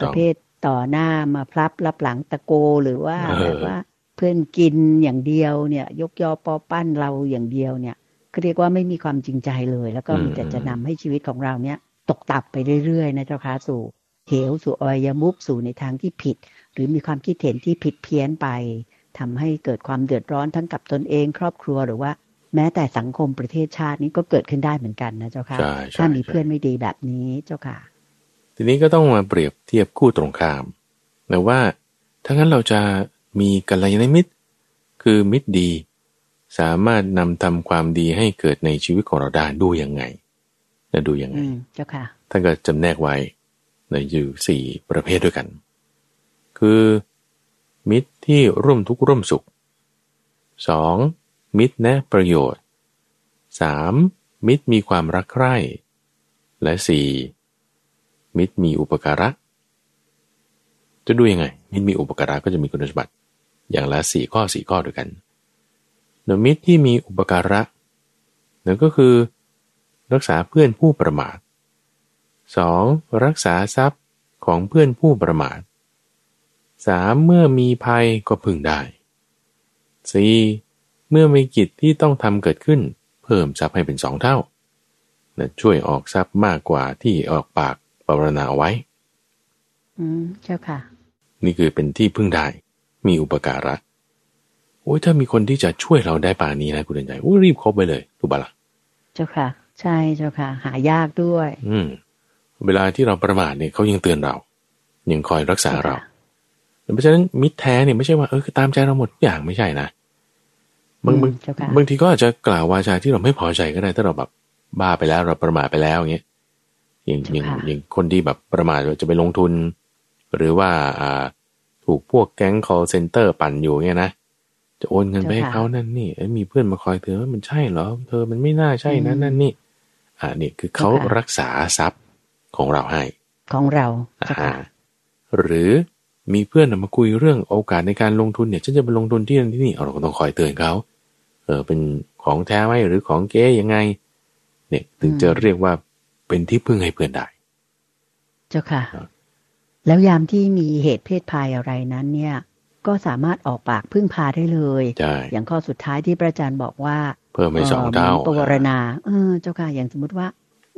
ประเภทต่อหน้ามาพลับรับหลังตะโกหรือว่าแบบว่าเพื่อนกินอย่างเดียวเนี่ยยกยอปอปั้นเราอย่างเดียวเนี่ยก็เรียกว่าไม่มีความจริงใจเลยแล้วก็มีแต่จะนำให้ชีวิตของเราเนี่ยตกต่ำไปเรื่อยๆนะเจ้าค่ะสู่เหวสู่อวัยมุขสู่ในทางที่ผิดหรือมีความคิดเห็นที่ผิดเพี้ยนไปทำให้เกิดความเดือดร้อนทั้งกับตนเองครอบครัวหรือว่าแม้แต่สังคมประเทศชาตินี้ก็เกิดขึ้นได้เหมือนกันนะเจ้าค่ะถ้ามีเพื่อนไม่ดีแบบนี้เจ้าค่ะทีนี้ก็ต้องมาเปรียบเทียบคู่ตรงข้ามนะว่าถ้างั้นเราจะมีกัลยาณมิตรคือมิตรดีสามารถนำทำความดีให้เกิดในชีวิตของเราได้ดูยังไงและดูยังไงเจ้าค่ะท่านก็จำแนกไว้ในอยู่สี่ประเภทด้วยกันคือมิตรที่ร่วมทุกข์ร่วมสุขสองมิตรแนะประโยชน์สามมิตรมีความรักใคร่และสี่มิตรมีอุปการะจะดูยังไงมิตรมีอุปการะก็จะมีคุณสมบัติอย่างละสี่ข้อสี่ข้อด้วยกันโดยมิตรที่มีอุปการะนั่นก็คือรักษาเพื่อนผู้ประมาทสองรักษาทรัพย์ของเพื่อนผู้ประมาทสามเมื่อมีภัยก็พึงได้สี่เมื่อมีกิจที่ต้องทำเกิดขึ้นเพิ่มทรัพย์ให้เป็นสองเท่านะช่วยออกทรัพย์มากกว่าที่ออกปากปรารถนาไว้อืมเจ้าค่ะนี่คือเป็นที่พึ่งได้มีอุปการะโอ้ยถ้ามีคนที่จะช่วยเราได้ป่านนี้นะคุณเด่นใจโอ้รีบคบไปเลยถูกปะล่ะเจ้าค่ะ ใช่เจ้าค่ะหายากด้วยอืมเวลาที่เราประมาทเนี่ยเขายังเตือนเรายังคอยรักษาเราเพราะฉะนั้นมิตรแท้เนี่ยไม่ใช่ว่าเออตามใจเราหมดทุกอย่างไม่ใช่นะบางบางทีก็อาจจะกล่าววาจาที่เราไม่พอใจก็ได้ถ้าเราแบบบ้าไปแล้วเราประมาทไปแล้วอย่างเงี้ยอย่างอย่างคนที่แบบประมาทจะไปลงทุนหรือว่าอ่าถูกพวกแก๊ง call center ปั่นอยู่เงี้ยนะจะโอนเงินไปให้เขานั่นนี่มีเพื่อนมาคอยเตือนว่ามันใช่เหรอเธอมันไม่น่าใช่นั่นนั่นนี่อ่านี่คือเขารักษาทรัพย์ของเราให้ของเราอ่าหรือมีเพื่อนมาคุยเรื่องโอกาสในการลงทุนเนี่ยฉันจะไปลงทุนที่นั่นที่นี่เราก็ต้องคอยเตือนเขาเออเป็นของแท้ไหมหรือของเก๊ยังไงเนี่ยถึงจะเรียกว่าเป็นที่พึ่งให้เพื่อนได้เจ้าค่ะแล้วยามที่มีเหตุเพศภัยอะไรนั้นเนี่ยก็สามารถออกปากพึ่งพาได้เลยอย่างข้อสุดท้ายที่พระอาจารย์บอกว่าเพิ่มไปสองเท่าปวารณาเออเจ้าค่ะอย่างสมมติว่า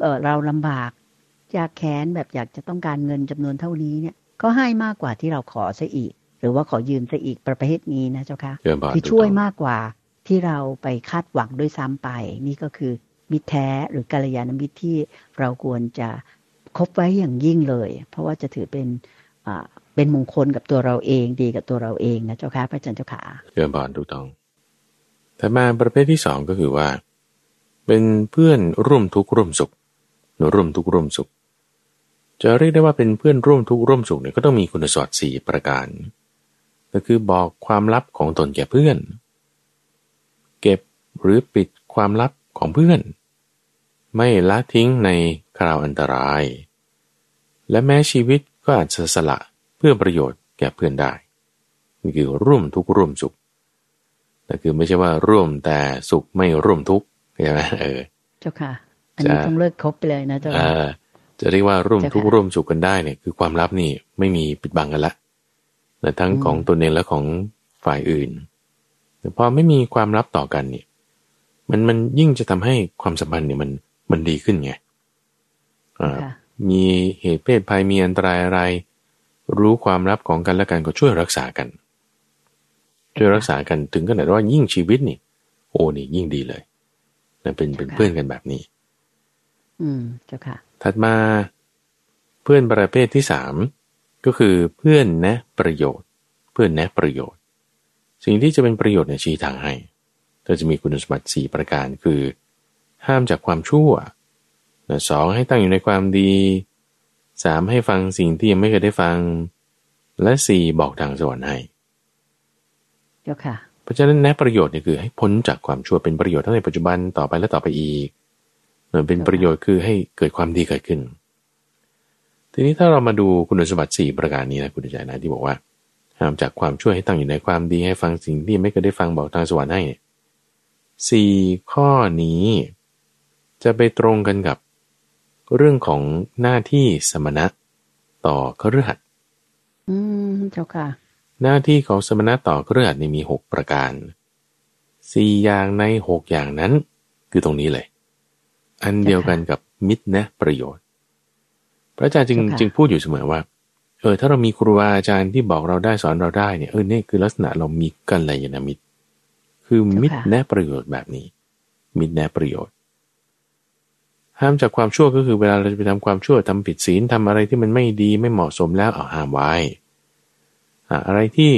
เออเราลำบากยากแค้นแบบอยากจะต้องการเงินจำนวนเท่านี้เนี่ยก็ให้มากกว่าที่เราขอซะอีกหรือว่าขอยืมซะอีกประเภทนี้นะเจ้าค่ะคือช่วยมากกว่าที่เราไปคาดหวังด้วยซ้ำไปนี่ก็คือมิตรแท้หรือกัลยาณมิตรที่เราควรจะคบไว้อย่างยิ่งเลยเพราะว่าจะถือเป็นอ่าเป็นมงคลกับตัวเราเองดีกับตัวเราเองนะเจ้าค่ะพระอาจารย์เจ้าค่ะเจริญพรถูกต้องแต่มาประเภทที่สองก็คือว่าเป็นเพื่อนร่วมทุกข์ร่วมสุขหรือร่วมทุกข์ร่วมสุขจะเรียกได้ว่าเป็นเพื่อนร่วมทุกข์ร่วมสุขเนี่ยก็ต้องมีคุณสมบัติสี่ประการก็คือบอกความลับของตนแก่เพื่อนเก็บหรือปิดความลับของเพื่อนไม่ละทิ้งในคราวอันตรายและแม้ชีวิตก็อาจจะสละเพื่อประโยชน์แก่เพื่อนได้นี่คือร่วมทุกข์ร่วมสุขแต่คือไม่ใช่ว่าร่วมแต่สุขไม่ร่วมทุกข์ใช่ไหมเออเจ้าค่ะอันนี้ต้องเลิกคบไปเลยนะเจ้าค่ะจะเรียกว่าร่วมทุกข์ร่วมสุขกันได้เนี่ยคือความลับนี่ไม่มีปิดบังกันละแต่ทั้งของตนเองและของฝ่ายอื่นแต่พอไม่มีความลับต่อกันเนี่ยมันมันยิ่งจะทำให้ความสัมพันธ์เนี่ยมันมันดีขึ้นไงมีเหตุเพศภัยมีอันตรายอะไรรู้ความลับของกันและกันก็ช่วยรักษากันช่วยรักษากันถึงขนาดว่ายิ่งชีวิตนี่โอ้นี่ยิ่งดีเลยนั่นเป็นเป็นเพื่อนกันแบบนี้อืมเจ้าค่ะถัดมาเพื่อนประเภทที่สามก็คือเพื่อนแนะประโยชน์เพื่อนแนะประโยชน์สิ่งที่จะเป็นประโยชน์เนี่ยชี้ทางให้เราจะมีคุณสมบัติสี่ประการคือห้ามจากความชั่วสองให้ตั้งอยู่ในความดีสามให้ฟังสิ่งที่ยังไม่เคยได้ฟังและสี่บอกทางสวรรค์ให้เจ้าค่ะเพราะฉะนั้นแนะประโยชน์เนี่ยคือให้พ้นจากความชั่วเป็นประโยชน์ทั้งในปัจจุบันต่อไปและต่อไปอีกเป็นประโยชน์คือให้เกิดความดีเกิดขึ้นทีนี้ถ้าเรามาดูคุณสมบัติสี่ประการนี้นะคุณอาจารย์นะที่บอกว่าห้ามจากความชั่วให้ตั้งอยู่ในความดีให้ฟังสิ่งที่ไม่เคยได้ฟังบอกทางสวรรค์ให้สี่ข้อนี้จะไปตรงกันกับเรื่องของหน้าที่สมณะต่อคฤหัสถ์อืมเจ้าค่ะหน้าที่ของสมณะต่อคฤหัสถ์นี่มีหกประการสี่อย่างในหกอย่างนั้นคือตรงนี้เลยอันเดียวกันกับมิตรนะประโยชน์พระอาจารย์จึงจึงพูดอยู่เสมอว่าเออถ้าเรามีครูอาจารย์ที่บอกเราได้สอนเราได้เนี่ยเออนี่คือลักษณะเรามีกัลยาณมิตรคือมิตรแนะประโยชน์แบบนี้มิตรแนะประโยชน์ห้ามจากความชั่วก็คือเวลาเราจะไปทำความชั่วทำผิดศีลทำอะไรที่มันไม่ดีไม่เหมาะสมแล้วเอาห้ามไว้อะไรที่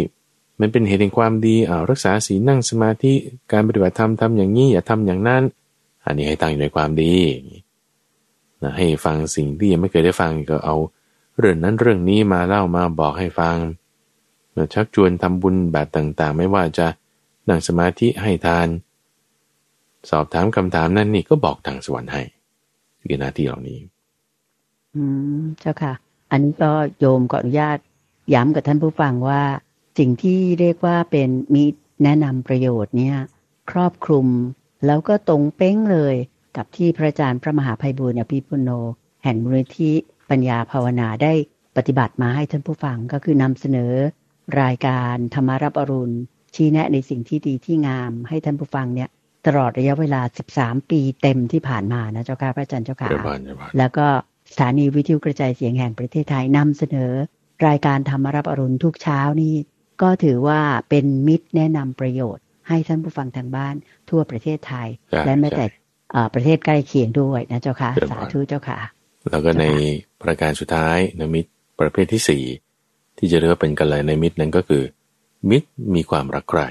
มันเป็นเหตุแห่งความดีเอารักษาศีลนั่งสมาธิการปฏิบัติธรรมทำอย่างนี้อย่าทำอย่างนั้นอันนี้ให้ตั้งอยู่ในความดีนะให้ฟังสิ่งที่ยังไม่เคยได้ฟังก็เอาเรื่องนั้นเรื่องนี้มาเล่ามาบอกให้ฟังชักชวนทำบุญแบบต่างๆไม่ว่าจะนั่งสมาธิให้ทานสอบถามคำถามนั่นนี่ก็บอกทางสวรรค์ให้คือหน้าที่เหล่านี้อืมเจ้าค่ะอันนี้ก็โยมขออนุญาตย้ำกับท่านผู้ฟังว่าสิ่งที่เรียกว่าเป็นมิตรแนะนำประโยชน์เนี่ยครอบคลุมแล้วก็ตรงเป้งเลยกับที่พระอาจารย์พระมหาไพบูลย์อภิปุโนแห่งมูลนิธิปัญญาภาวนาได้ปฏิบัติมาให้ท่านผู้ฟังก็คือนำเสนอรายการธรรมารับอรุณชี้แนะในสิ่งที่ดีที่งามให้ท่านผู้ฟังเนี่ยตลอดระยะเวลาสิบสามปีเต็มที่ผ่านมานะเจ้าค่ะพระอาจารย์เจ้าค่ะแล้วก็สถานีวิทยุกระจายเสียงแห่งประเทศไทยนำเสนอรายการธรรมารับอรุณทุกเช้านี่ก็ถือว่าเป็นมิตรแนะนำประโยชน์ให้ท่านผู้ฟังทางบ้านทั่วประเทศไทยและแม้แต่ ประเทศใกล้เคียงด้วยนะเจ้าค่ะสาธุเจ้าค่ะแล้วก็ในประการสุดท้ายนะมิตรประเภทที่สี่ที่จะเรียกว่าเป็นกัลยาณมิตรนั้นก็คือมิตรมีความรักใคร่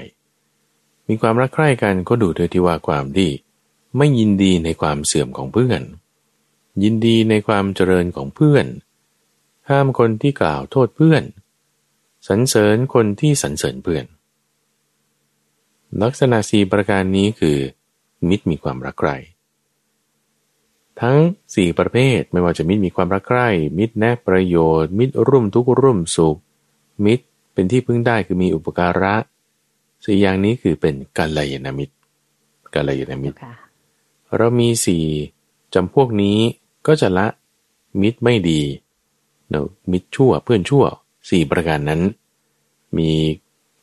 มีความรักใคร่กันก็ดูโดยที่ว่าความที่ไม่ยินดีในความเสื่อมของเพื่อนยินดีในความเจริญของเพื่อนห้ามคนที่กล่าวโทษเพื่อนสรรเสริญคนที่สรรเสริญเพื่อนลักษณะสี่ประการนี้คือมิตรมีความรักใคร่ทั้งสี่ประเภทไม่ว่าจะมิตรมีความรักใคร่มิตรแนะประโยชน์มิตรร่วมทุกข์ร่วมสุขมิตรเป็นที่พึ่งได้คือมีอุปการะสี่อย่างนี้คือเป็นกัลยาณมิตรกัลยาณมิตรเรามีสี่จำพวกนี้ก็จะละมิตรไม่ดีเนาะมิตรชั่วเพื่อนชั่วสี่ประการนั้นมี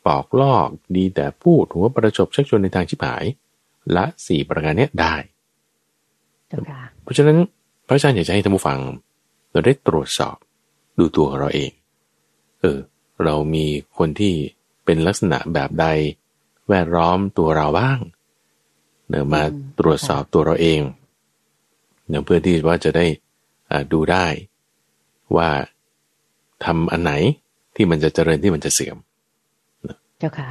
ปอกลอกดีแต่พูดหัวประจบชักชวนในทางชิบหายละสี่ประการนี้ได้เพราะฉะนั้นพระอาจารย์อยากจะให้ท่านผู้ฟังเราได้ตรวจสอบดูตัวของเราเองเออเรามีคนที่เป็นลักษณะแบบใดแวดล้อมตัวเราบ้างเดี๋ยวมาตรวจสอบตัวเราเองเดี๋ยวเพื่อที่ว่าจะได้ดูได้ว่าทำอันไหนที่มันจะเจริญที่มันจะเสื่อมเจ้าค่ะ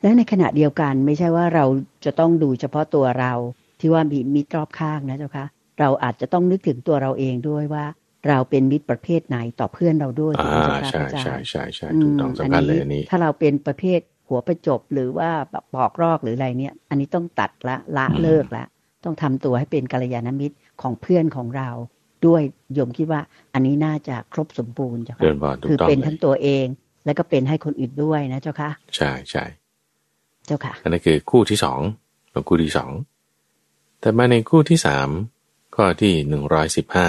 และในขณะเดียวกันไม่ใช่ว่าเราจะต้องดูเฉพาะตัวเราที่ว่ามีมิตรรอบข้างนะเจ้าค่ะเราอาจจะต้องนึกถึงตัวเราเองด้วยว่าเราเป็นมิตรประเภทไหนต่อเพื่อนเราด้วยอ่าใช่ใช่ใช่ใช่ถูกต้องสำคัญเลยอันนี้ถ้าเราเป็นประเภทหัวประจบหรือว่าปอกรอกหรืออะไรเนี่ยอันนี้ต้องตัดละละเลิกละต้องทำตัวให้เป็นกัลยาณมิตรของเพื่อนของเราด้วยโยมคิดว่าอันนี้น่าจะครบสมบูรณ์เจ้าค่ะคือเป็นทั้งตัวเองแล้วก็เป็นให้คนอื่นด้วยนะเจ้าค่ะใช่ใช่เจ้าค่ะอันนี้คือคู่ที่สองกับคู่ที่สองแต่มาในคู่ที่สามข้อที่หนึ่งร้อยสิบห้า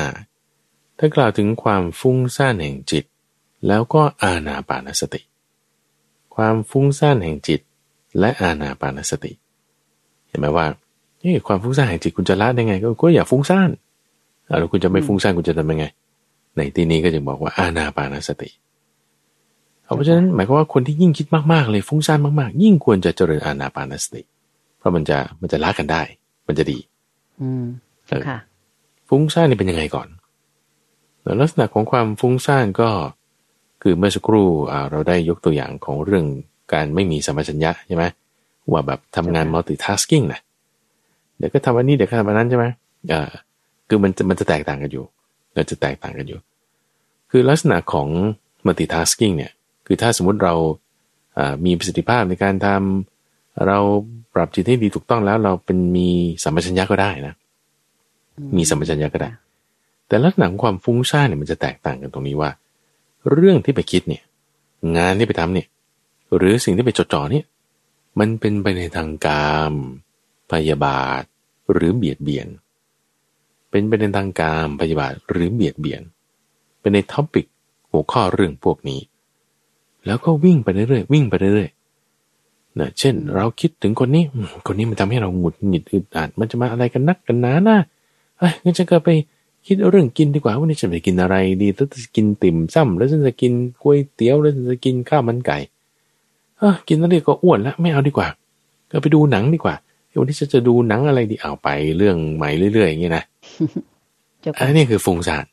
ถ้ากล่าวถึงความฟุ้งซ่านแห่งจิตแล้วก็อานาปานสติความฟุ้งซ่านแห่งจิตและอานาปานสติเห็นไหมว่าเฮ้ยความฟุ้งซ่านแห่งจิตคุณจะละได้ไงก็อย่าฟุ้งซ่านแล้วคุณจะไม่ฟุ้งซ่านคุณจะทำยังไงในที่นี้ก็จึงบอกว่าอานาปานสติเพราะฉะนั้นหมายความว่าคนที่ยิ่งคิดมากๆเลยฟุ้งซ่านมากๆยิ่งควรจะเจริญอานาปานสติเพราะมันจะมันจะละกันได้มันจะดีอืมค่ะฟุ้งซ่านนี่เป็นยังไงก่อนลักษณะของความฟุ้งซ่านก็คือเมื่อสักครู่อ่าเราได้ยกตัวอย่างของเรื่องการไม่มีสัมปชัญญะใช่ไหมว่าแบบทำงาน multitasking นะเดี๋ยวก็ทำอันนี้เดี๋ยวก็ทำอันนั้นใช่ไหมอ่าคือมันมันจะแตกต่างกันอยู่เราจะแตกต่างกันอยู่คือลักษณะของ multitasking เนี่ยคือถ้าสมมติเราอ่ามีประสิทธิภาพในการทำเราปรับจิตให้ดีถูกต้องแล้วเราเป็นมีสัมปชัญญะก็ได้นะมีสัมปชัญญะก็ได้แต่ลักษณะของความฟุ้งซ่านเนี่ยมันจะแตกต่างกันตรงนี้ว่าเรื่องที่ไปคิดเนี่ยงานที่ไปทำเนี่ยหรือสิ่งที่ไปจดจ่อเนี่ยมันเป็นไปในทางกามพยาบาทหรือเบียดเบียนเป็นไปในทางกามพยาบาทหรือเบียดเบียนเป็นในท็อปิกหัวข้อเรื่องพวกนี้แล้วก็วิ่งไปเรื่อยๆวิ่งไปเรื่อยนะเช่นเราคิดถึงคนนี้คนนี้มันทำให้เราหงุดหงิดอึดอัดมันจะมาอะไรกันนักกันหนานะเอ้ยงั้นฉันก็ไปคิดเรื่องกินดีกว่าวันนี้ฉันจะกินอะไรดีแล้วจะกินติ่มซ่ำแล้วฉันจะกินก๋วยเตี๋ยวแล้วฉันจะกินข้าวมันไก่เออกินแล้วเดี๋ยวก็อ้วนแล้วไม่เอาดีกว่าก็ไปดูหนังดีกว่าวันนี้ฉันจะดูหนังอะไรดีเอาไปเรื่องใหม่เรื่อยๆอย่างนี้นะอันนี้คือฟุ้งซ่าน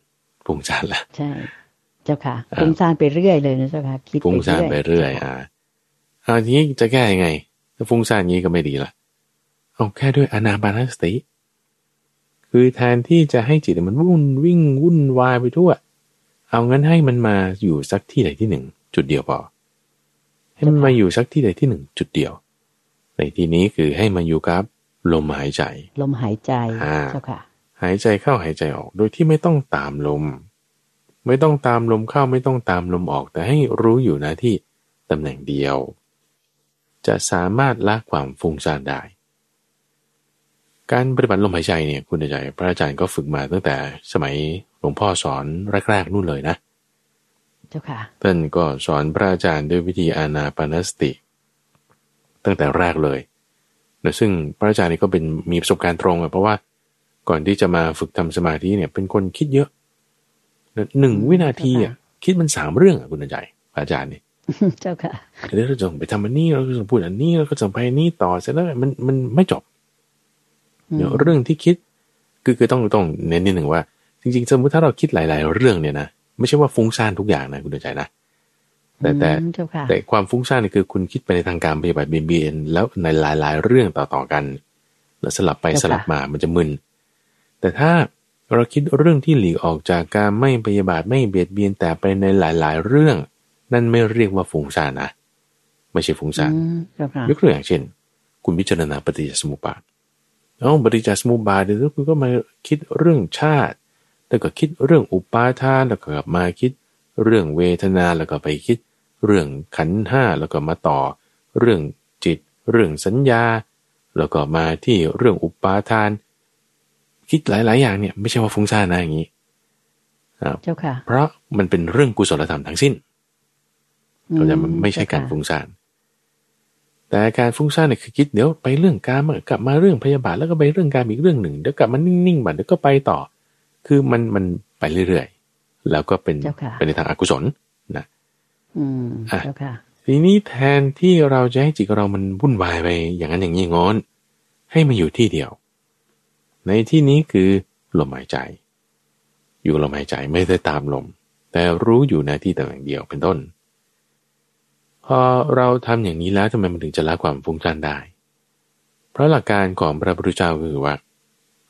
ฟุ้งซ่านละใช่เจ้าค่ะฟุ้งซ่านไปเรื่อยเลยนะเจ้าค่ะคิดฟุ้งซ่านไปเรื่อยอ่าเอาทีนี้จะแก้ยังไงถ้าฟุ้งซ่านอย่างนี้ก็ไม่ดีละเอาแค่ด้วยอานาปานสติคือแทนที่จะให้จิตมันวุ่นวิ่งวุ่นวายไปทั่วเอางั้นให้มันมาอยู่สักที่ใดที่หนึ่งจุดเดียวพอให้มันมาอยู่สักที่ใดที่หนึ่งจุดเดียวในที่นี้คือให้มันอยู่กับลมหายใจลมหายใจเจ้าค่ะหายใจเข้าหายใจออกโดยที่ไม่ต้องตามลมไม่ต้องตามลมเข้าไม่ต้องตามลมออกแต่ให้รู้อยู่นะที่ตำแหน่งเดียวจะสามารถละความฟุ้งซ่านได้การปฏิบัติลมหายใจเนี่ยคุณอาจารย์พระอาจารย์ก็ฝึกมาตั้งแต่สมัยหลวงพ่อสอนแรกๆนู่นเลยนะเจ้าค่ะท่านก็สอนพระอาจารย์ด้วยวิธีอานาปานสติตั้งแต่แรกเลยนะซึ่งพระอาจารย์นี่ก็เป็นมีประสบการณ์ตรงเลยเพราะว่าก่อนที่จะมาฝึกทำสมาธิเนี่ยเป็นคนคิดเยอะหนึ่งวินาทีอ่ะคิดมันสามเรื่องอ่ะคุณอาจารย์พระอาจารย์นี่เจ้าค่ะแล้วเราจะไปทำอันนี้เราจะพูดอันนี้เราก็จะไปอันนี้ต่อเสร็จแล้วมันมันไม่จบ เนี่ยเรื่องที่คิดคือคือต้องต้องเน้นนิดหนึ่งว่าจริงๆสมมติถ้าเราคิดหลายๆเรื่องเนี่ยนะไม่ใช่ว่าฟุ้งซ่านทุกอย่างนะคุณดวงใจนะแต่แต่แต่ความฟุ้งซ่านนี่คือคุณคิดไปในทางการปฏิบัติเบียนเบียนแล้วในหลายๆเรื่องต่อๆกันแล้วสลับไปสลับมามันจะมึนแต่ถ้าเราคิดเรื่องที่หลีกออกจากการไม่ปฏิบัติไม่เบียดเบียนแต่ไปในหลายๆเรื่องนั่นไม่เรียกว่าฟุ้งซ่านนะไม่ใช่ฟุ้งซ่านยกตัวอย่างเช่นคุณพิจารณาปฏิจจสมุปบาทเอาปฏิจจสมุปบาทเดี๋ยวคุณก็มาคิดเรื่องชาติแล้วก็คิดเรื่องอุปาทานแล้วก็กลับมาคิดเรื่องเวทนาแล้วก็ไปคิดเรื่องขันธ์ห้าแล้วก็มาต่อเรื่องจิตเรื่องสัญญาแล้วก็มาที่เรื่องอุปาทานคิดหลายๆอย่างเนี่ยไม่ใช่ว่าฟุ้งซ่านนะอย่างนี้เจ้าค่ะเพราะมันเป็นเรื่องกุศลธรรมทั้งสิ้นเราจะไม่ใช่การฟุ้งซ่านแต่การฟุ้งซ่านเนี่ยคือคิดเดี๋ยวไปเรื่องการมากลับมาเรื่องพยาบาทแล้วก็ไปเรื่องการอีกเรื่องหนึ่งเดี๋ยวกลับมานิ่งๆบัดเดี๋ยวก็ไปต่อคือมันมันไปเรื่อยๆแล้วก็เป็นเป็นในทางอกุศลนะอืมเจ้าค่ะทีนี้แทนที่เราจะให้จิตเรามันวุ่นวายไปอย่างนั้นอย่างนี้งอนให้มันอยู่ที่เดียวในที่นี้คือลมหายใจอยู่ลมหายใจไม่ได้ตามลมแต่รู้อยู่ในที่ต่างเดียวเป็นต้นพอเราทำอย่างนี้แล้วทำไมมันถึงจะละความฟุ้งซ่านได้เพราะหลักการของพระพุทธเจ้าคือว่า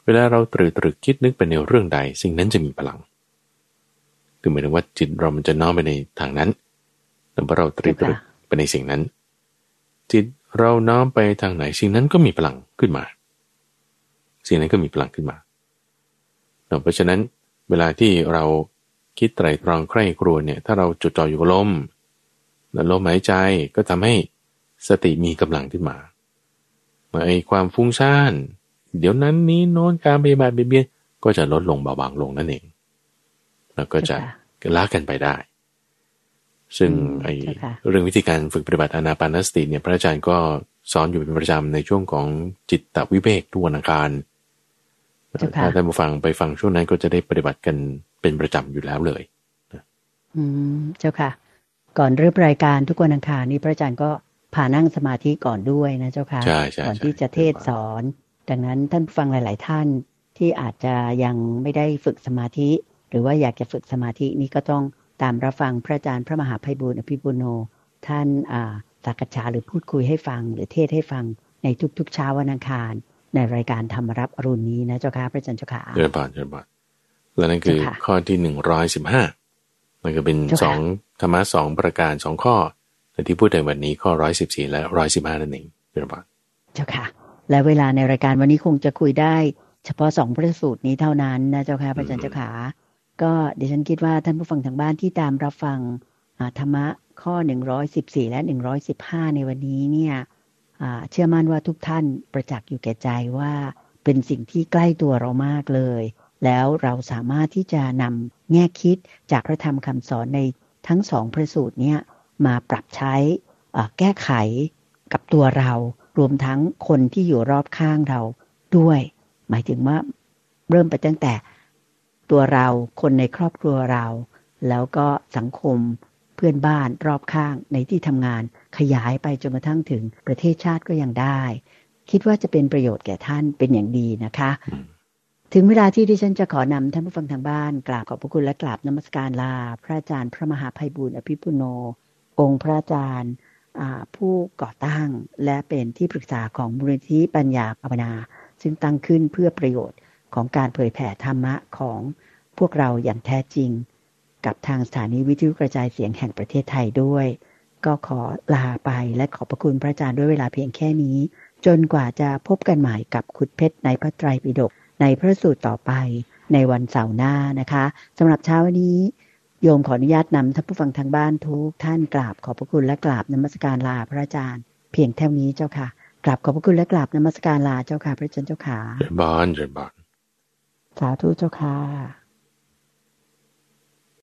เวลาเราตรึกตรึกคิดนึกไปในเรื่องใดสิ่งนั้นจะมีพลังคือหมายถึงว่าจิตเรามันจะน้อมไปในทางนั้นแต่พอเราตรึกตรึกไปในสิ่งนั้นจิตเราน้อมไปทางไหนสิ่งนั้นก็มีพลังขึ้นมาสิ่งนั้นก็มีพลังขึ้นมาเพราะฉะนั้นเวลาที่เราคิดไตรตรองใคร่ครวญเนี่ยถ้าเราจดจ่ออยู่กับลมลมหายใจก็ทำให้สติมีกำลังขึ้นมาไอ้ความฟุ้งซ่านเดี๋ยวนั้นนี้โน้นการปฏิบัติเบียดก็จะลดลงเบาบางลงนั่นเองแล้วก็จะละกันไปได้ซึ่งไอ้เรื่องวิธีการฝึกปฏิบัติอานาปานสติเนี่ยพระอาจารย์ก็สอนอยู่เป็นประจำในช่วงของจิตตวิเวกทุกวันอังคารถ้าท่านผู้ฟังไปฟังช่วงนั้นก็จะได้ปฏิบัติกันเป็นประจำอยู่แล้วเลยอืมเจ้าค่ะก่อนเริ่มรายการทุกวันอังคารนี้พระอาจารย์ก็พานั่งสมาธิก่อนด้วยนะเจ้าค่ะก่อนที่จะเทศสอนดังนั้นท่านผู้ฟังหลายๆท่านที่อาจจะยังไม่ได้ฝึกสมาธิหรือว่าอยากจะฝึกสมาธินี้ก็ต้องตามรับฟังพระอาจารย์พระมหาไพบูลย์อภิปุโนท่านอ่าสักกะชาหรือพูดคุยให้ฟังหรือเทศให้ฟังในทุกๆเช้าวันอังคารในรายการธรรมรับอรุณนี้นะเจ้าค่ะพระอาจารย์เจ้าค่ะเจริญพรเจริญพรและนั่นคือข้อที่หนึ่งร้อยสิบห้ามันก็เป็นสองธรรมะสองประการสองข้อแต่ที่พูดในวันนี้ข้อร้อยสิบสี่และร้อยสิบห้านั่นเองเป็นบาทเจ้าค่ะและเวลาในรายการวันนี้คงจะคุยได้เฉพาะสองพระสูตรนี้เท่านั้นนะเจ้าค่ะพระอาจารย์เจ้าค่ะก็ดิฉันคิดว่าท่านผู้ฟังทางบ้านที่ตามรับฟังธรรมะข้อหนึ่งร้อยสิบสี่และหนึ่งร้อยสิบห้าในวันนี้เนี่ยเชื่อมั่นว่าทุกท่านประจักษ์อยู่แก่ใจว่าเป็นสิ่งที่ใกล้ตัวเรามากเลยแล้วเราสามารถที่จะนำแง่คิดจากพระธรรมคำสอนในทั้งสองพระสูตรเนี้ยมาปรับใช้แก้ไขกับตัวเรารวมทั้งคนที่อยู่รอบข้างเราด้วยหมายถึงว่าเริ่มไปตั้งแต่ตัวเราคนในครอบครัวเราแล้วก็สังคมเพื่อนบ้านรอบข้างในที่ทำงานขยายไปจนกระทั่งถึงประเทศชาติก็ยังได้คิดว่าจะเป็นประโยชน์แก่ท่านเป็นอย่างดีนะคะถึงเวลาที่ดิฉันจะขอนำท่านผู้ฟังทางบ้านกราบขอบพระคุณและกราบนมัสการลาพระอาจารย์พระมหาไพบูลย์อภิปุโนองค์พระอาจารย์ผู้ก่อตั้งและเป็นที่ปรึกษาของมูลนิธิปัญญาภาวนาซึ่งตั้งขึ้นเพื่อประโยชน์ของการเผยแผ่ธรรมะของพวกเราอย่างแท้จริงกับทางสถานีวิทยุกระจายเสียงแห่งประเทศไทยด้วยก็ขอลาไปและขอบพระคุณพระอาจารย์ด้วยเวลาเพียงแค่นี้จนกว่าจะพบกันใหม่กับขุดเพชรในพระไตรปิฎกในพระสูตรต่อไปในวันเสาร์หน้านะคะสำหรับเช้าวันนี้โยมขออนุญาตนำท่านผู้ฟังทางบ้านทุกท่านกราบขอบพระคุณและกราบนมัสการลาพระอาจารย์เพียงเท่านี้เจ้าค่ะกราบขอบพระคุณและกราบนมัสการลาเจ้าค่ะพระอาจารย์เจ้าค่ะเจริญบานเจริญบานสาธุเจ้าค่ะ